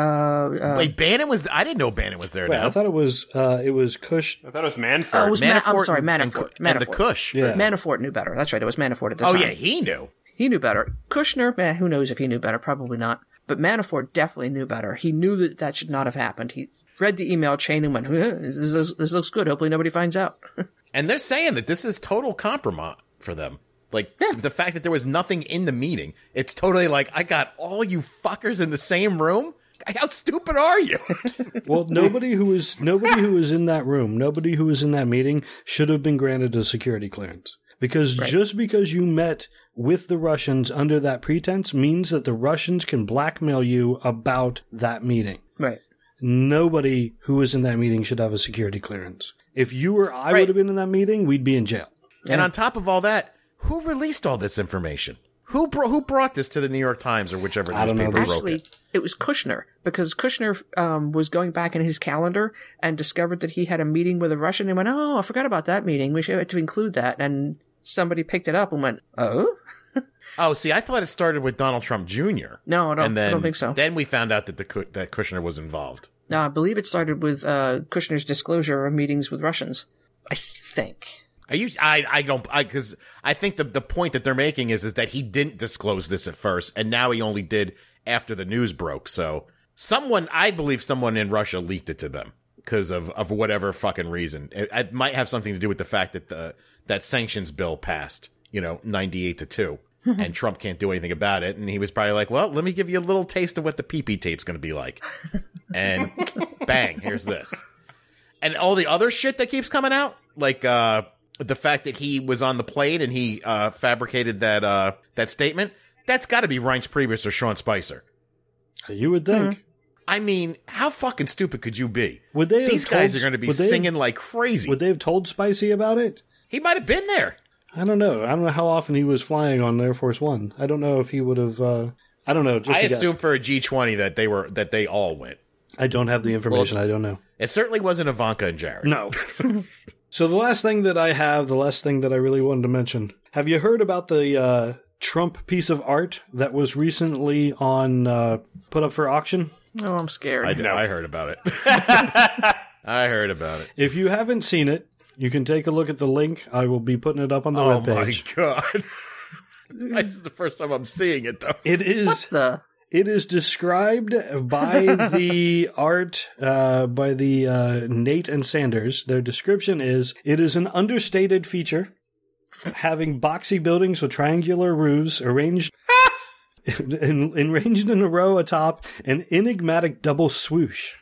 uh, Wait, Bannon was... I didn't know Bannon was there. Wait, now. I thought it was uh, it was Kush... I thought it was Manafort. Oh, it was Manafort. Ma- I'm sorry, Manafort. Manafort. And the Kush. Yeah. Manafort knew better. That's right. It was Manafort at the oh, time. Oh, yeah, he knew. He knew better. Kushner, eh, who knows if he knew better? Probably not. But Manafort definitely knew better. He knew that that should not have happened. He read the email chain and went, this, is, this looks good. Hopefully nobody finds out. And they're saying that this is total compromise for them. Like, yeah. the fact that there was nothing in the meeting, it's totally like, I got all you fuckers in the same room? How stupid are you? Well, nobody who was nobody who was in that room, nobody who was in that meeting should have been granted a security clearance. Because right. just because you met with the Russians under that pretense means that the Russians can blackmail you about that meeting. Right. Nobody who was in that meeting should have a security clearance. If you or I right. would have been in that meeting, we'd be in jail. And yeah. on top of all that, who released all this information? Who bro- who brought this to the New York Times or whichever newspaper wrote it? Actually, it was Kushner, because Kushner um, was going back in his calendar and discovered that he had a meeting with a Russian and went, oh, I forgot about that meeting. We should have to include that. And somebody picked it up and went, oh? Oh, see, I thought it started with Donald Trump Junior No, I don't, and then, I don't think so. Then we found out that the that Kushner was involved. No, I believe it started with uh, Kushner's disclosure of meetings with Russians, I think. Are you, I, I don't, because I, I think the, the point that they're making is, is that he didn't disclose this at first, and now he only did after the news broke. So someone, I believe someone in Russia leaked it to them because of, of whatever fucking reason. It, it might have something to do with the fact that the that sanctions bill passed, you know, ninety-eight to two, and Trump can't do anything about it. And he was probably like, well, let me give you a little taste of what the pee-pee tape's going to be like. And bang, here's this. And all the other shit that keeps coming out, like, uh, the fact that he was on the plane and he uh, fabricated that uh, that statement, that's got to be Reince Priebus or Sean Spicer. You would think. Mm-hmm. I mean, how fucking stupid could you be? Would they These guys told, are going to be singing have, like crazy. Would they have told Spicy about it? He might have been there. I don't know. I don't know how often he was flying on Air Force One. I don't know if he would have. Uh, I don't know. Just I assume guess. for a G twenty that they were that they all went. I don't have the information. Well, I don't know. It certainly wasn't Ivanka and Jared. No. So the last thing that I have, the last thing that I really wanted to mention, have you heard about the uh, Trump piece of art that was recently on uh, put up for auction? Oh, I'm scared. I did. I heard about it. I heard about it. If you haven't seen it, you can take a look at the link. I will be putting it up on the oh webpage. Oh, my God. This is the first time I'm seeing it, though. It is. What the? It is described by the art, uh, by the uh, Nate and Sanders. Their description is, it is an understated feature, having boxy buildings with triangular roofs arranged in, in, arranged in a row atop an enigmatic double swoosh.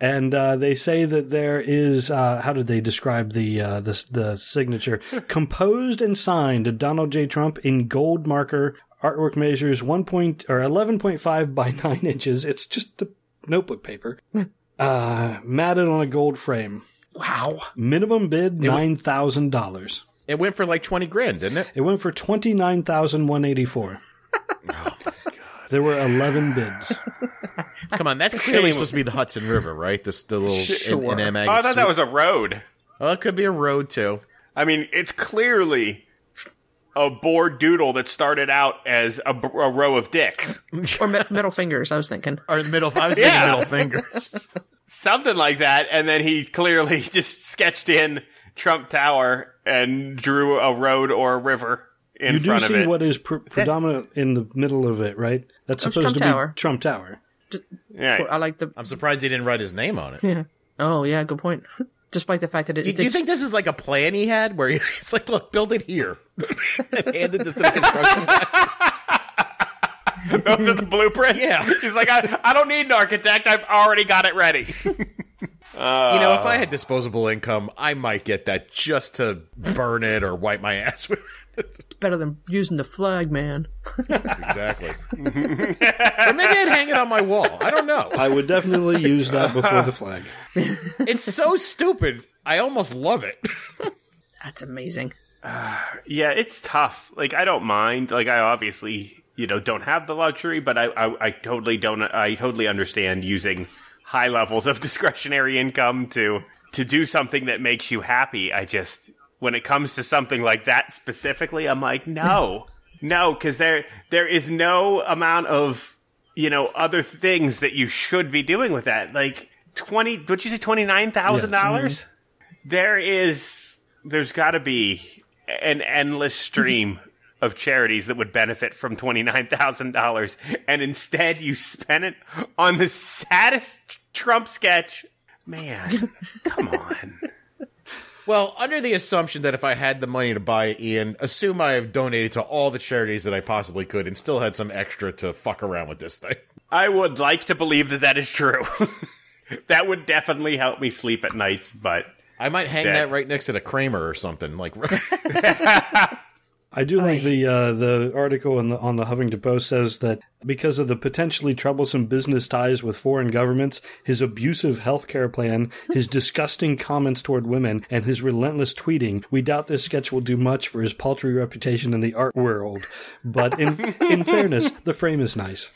And uh, they say that there is, uh, how did they describe the, uh, the, the signature? Composed and signed Donald J. Trump in gold marker. Artwork measures one point or eleven point five by nine inches. It's just the notebook paper, uh, matted on a gold frame. Wow! Minimum bid nine thousand dollars. It went for like twenty grand, didn't it? It went for twenty nine thousand one eighty four. Oh my God! There were eleven bids. Come on, that's clearly supposed to be the Hudson River, right? This the little sure. in, in oh, I thought that was a road. Well, it could be a road too. I mean, it's clearly a bored doodle that started out as a, a row of dicks. Or mi- middle fingers, I was thinking. Or middle, I was thinking yeah. middle fingers. something like that. And then he clearly just sketched in Trump Tower and drew a road or a river in front of it. You do see what is pre- predominant That's, in the middle of it, right? That's supposed Trump to Tower. be Trump Tower. D- yeah. I like the. I'm surprised he didn't write his name on it. Yeah. Oh, yeah, good point. Despite the fact that it... Do you think this is like a plan he had where he's like, look, build it here. And handed this to the construction guy. Those are the blueprints? Yeah. He's like, I, I don't need an architect. I've already got it ready. Uh, you know, if I had disposable income, I might get that just to burn it or wipe my ass with it. It's better than using the flag, man. Exactly. Or maybe I'd hang it on my wall. I don't know. I would definitely use that before the flag. It's so stupid. I almost love it. That's amazing. Uh, yeah, it's tough. Like, I don't mind. Like, I obviously... You know, don't have the luxury, but I, I, I totally don't. I totally understand using high levels of discretionary income to to do something that makes you happy. I just, when it comes to something like that specifically, I'm like, no, no, because there there is no amount of, you know, other things that you should be doing with that. Like twenty, what'd you say, twenty nine thousand yes. dollars? There is, there's got to be an endless stream of charities that would benefit from twenty-nine thousand dollars, and instead you spent it on the saddest Trump sketch. Man, come on. Well, under the assumption that if I had the money to buy it, Ian, assume I have donated to all the charities that I possibly could and still had some extra to fuck around with this thing. I would like to believe that that is true. That would definitely help me sleep at nights, but... I might hang that, that right next to the Kramer or something. Like... I do like the uh, the article on the, on the Huffington Post says that because of the potentially troublesome business ties with foreign governments, his abusive health care plan, his disgusting comments toward women, and his relentless tweeting, we doubt this sketch will do much for his paltry reputation in the art world. But in, in fairness, the frame is nice.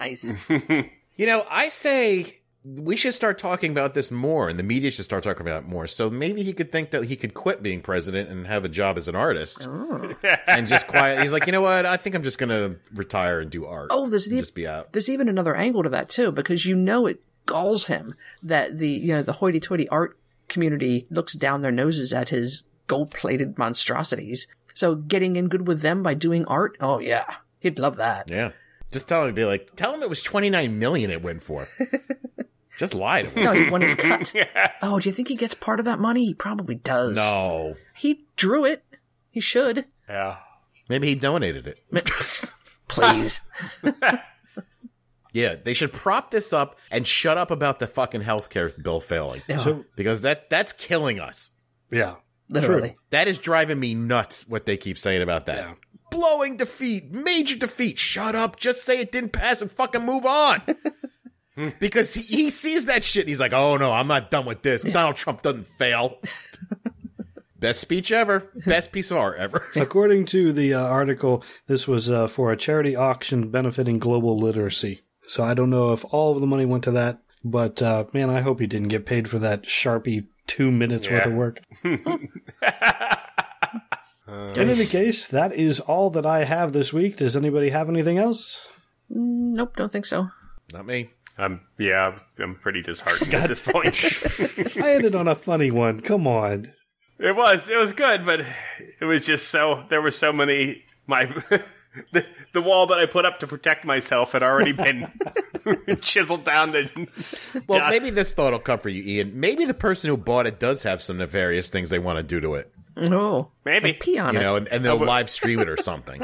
Nice. You know, I say... We should start talking about this more, and the media should start talking about it more. So maybe he could think that he could quit being president and have a job as an artist. Oh. And just quiet. He's like, you know what? I think I'm just going to retire and do art. Oh, there's, e- just be out. There's even another angle to that, too, because you know it galls him that the, you know, the hoity-toity art community looks down their noses at his gold-plated monstrosities. So getting in good with them by doing art? Oh, yeah. He'd love that. Yeah. Just tell him, be like, tell him it was twenty-nine million dollars it went for. Just lie to him. No, he won his cut. Yeah. Oh, do you think he gets part of that money? He probably does. No. He drew it. He should. Yeah. Maybe he donated it. Please. Yeah, they should prop this up and shut up about the fucking healthcare bill failing. Yeah. So, because that that's killing us. Yeah. Literally. True. That is driving me nuts what they keep saying about that. Yeah. Blowing defeat. Major defeat. Shut up. Just say it didn't pass and fucking move on. Because he, he sees that shit and he's like, oh no, I'm not done with this. Donald Trump doesn't fail. Best speech ever. Best piece of art ever. According to the uh, article, this was uh, for a charity auction benefiting global literacy. So I don't know if all of the money went to that, but uh, man, I hope he didn't get paid for that Sharpie two minutes yeah. worth of work. uh, In any case, that is all that I have this week. Does anybody have anything else? Nope, don't think so. Not me. I'm, yeah, I'm pretty disheartened at this point. I ended on a funny one. Come on. It was. It was good, but it was just so, there were so many, my, the, the wall that I put up to protect myself had already been chiseled down to Well, dust. Maybe this thought will come for you, Ian. Maybe the person who bought it does have some nefarious things they want to do to it. Oh. Maybe. Like pee on you it. You know, and, and they'll live stream it or something.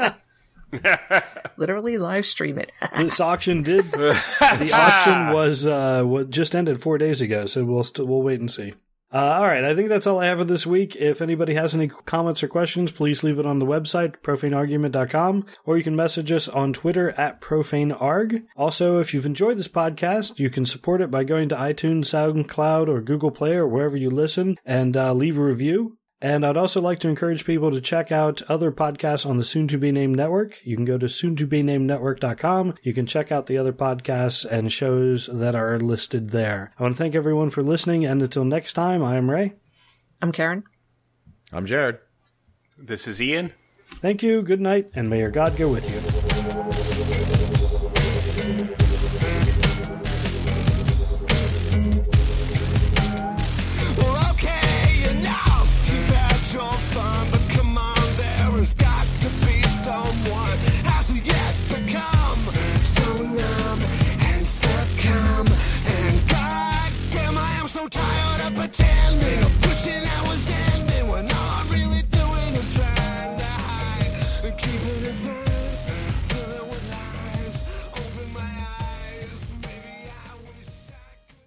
Literally live stream it. This auction did. The auction was uh, just ended four days ago, so we'll st- we'll wait and see. Uh, all right, I think that's all I have for this week. If anybody has any comments or questions, please leave it on the website, profane argument dot com, or you can message us on Twitter at profanearg. Also, if you've enjoyed this podcast, you can support it by going to iTunes, SoundCloud, or Google Play, or wherever you listen, and uh, leave a review. And I'd also like to encourage people to check out other podcasts on the soon-to-be-named network. You can go to soon to be named network dot com. You can check out the other podcasts and shows that are listed there. I want to thank everyone for listening, and until next time, I am Ray. I'm Karen. I'm Jared. This is Ian. Thank you, good night, and may your God go with you.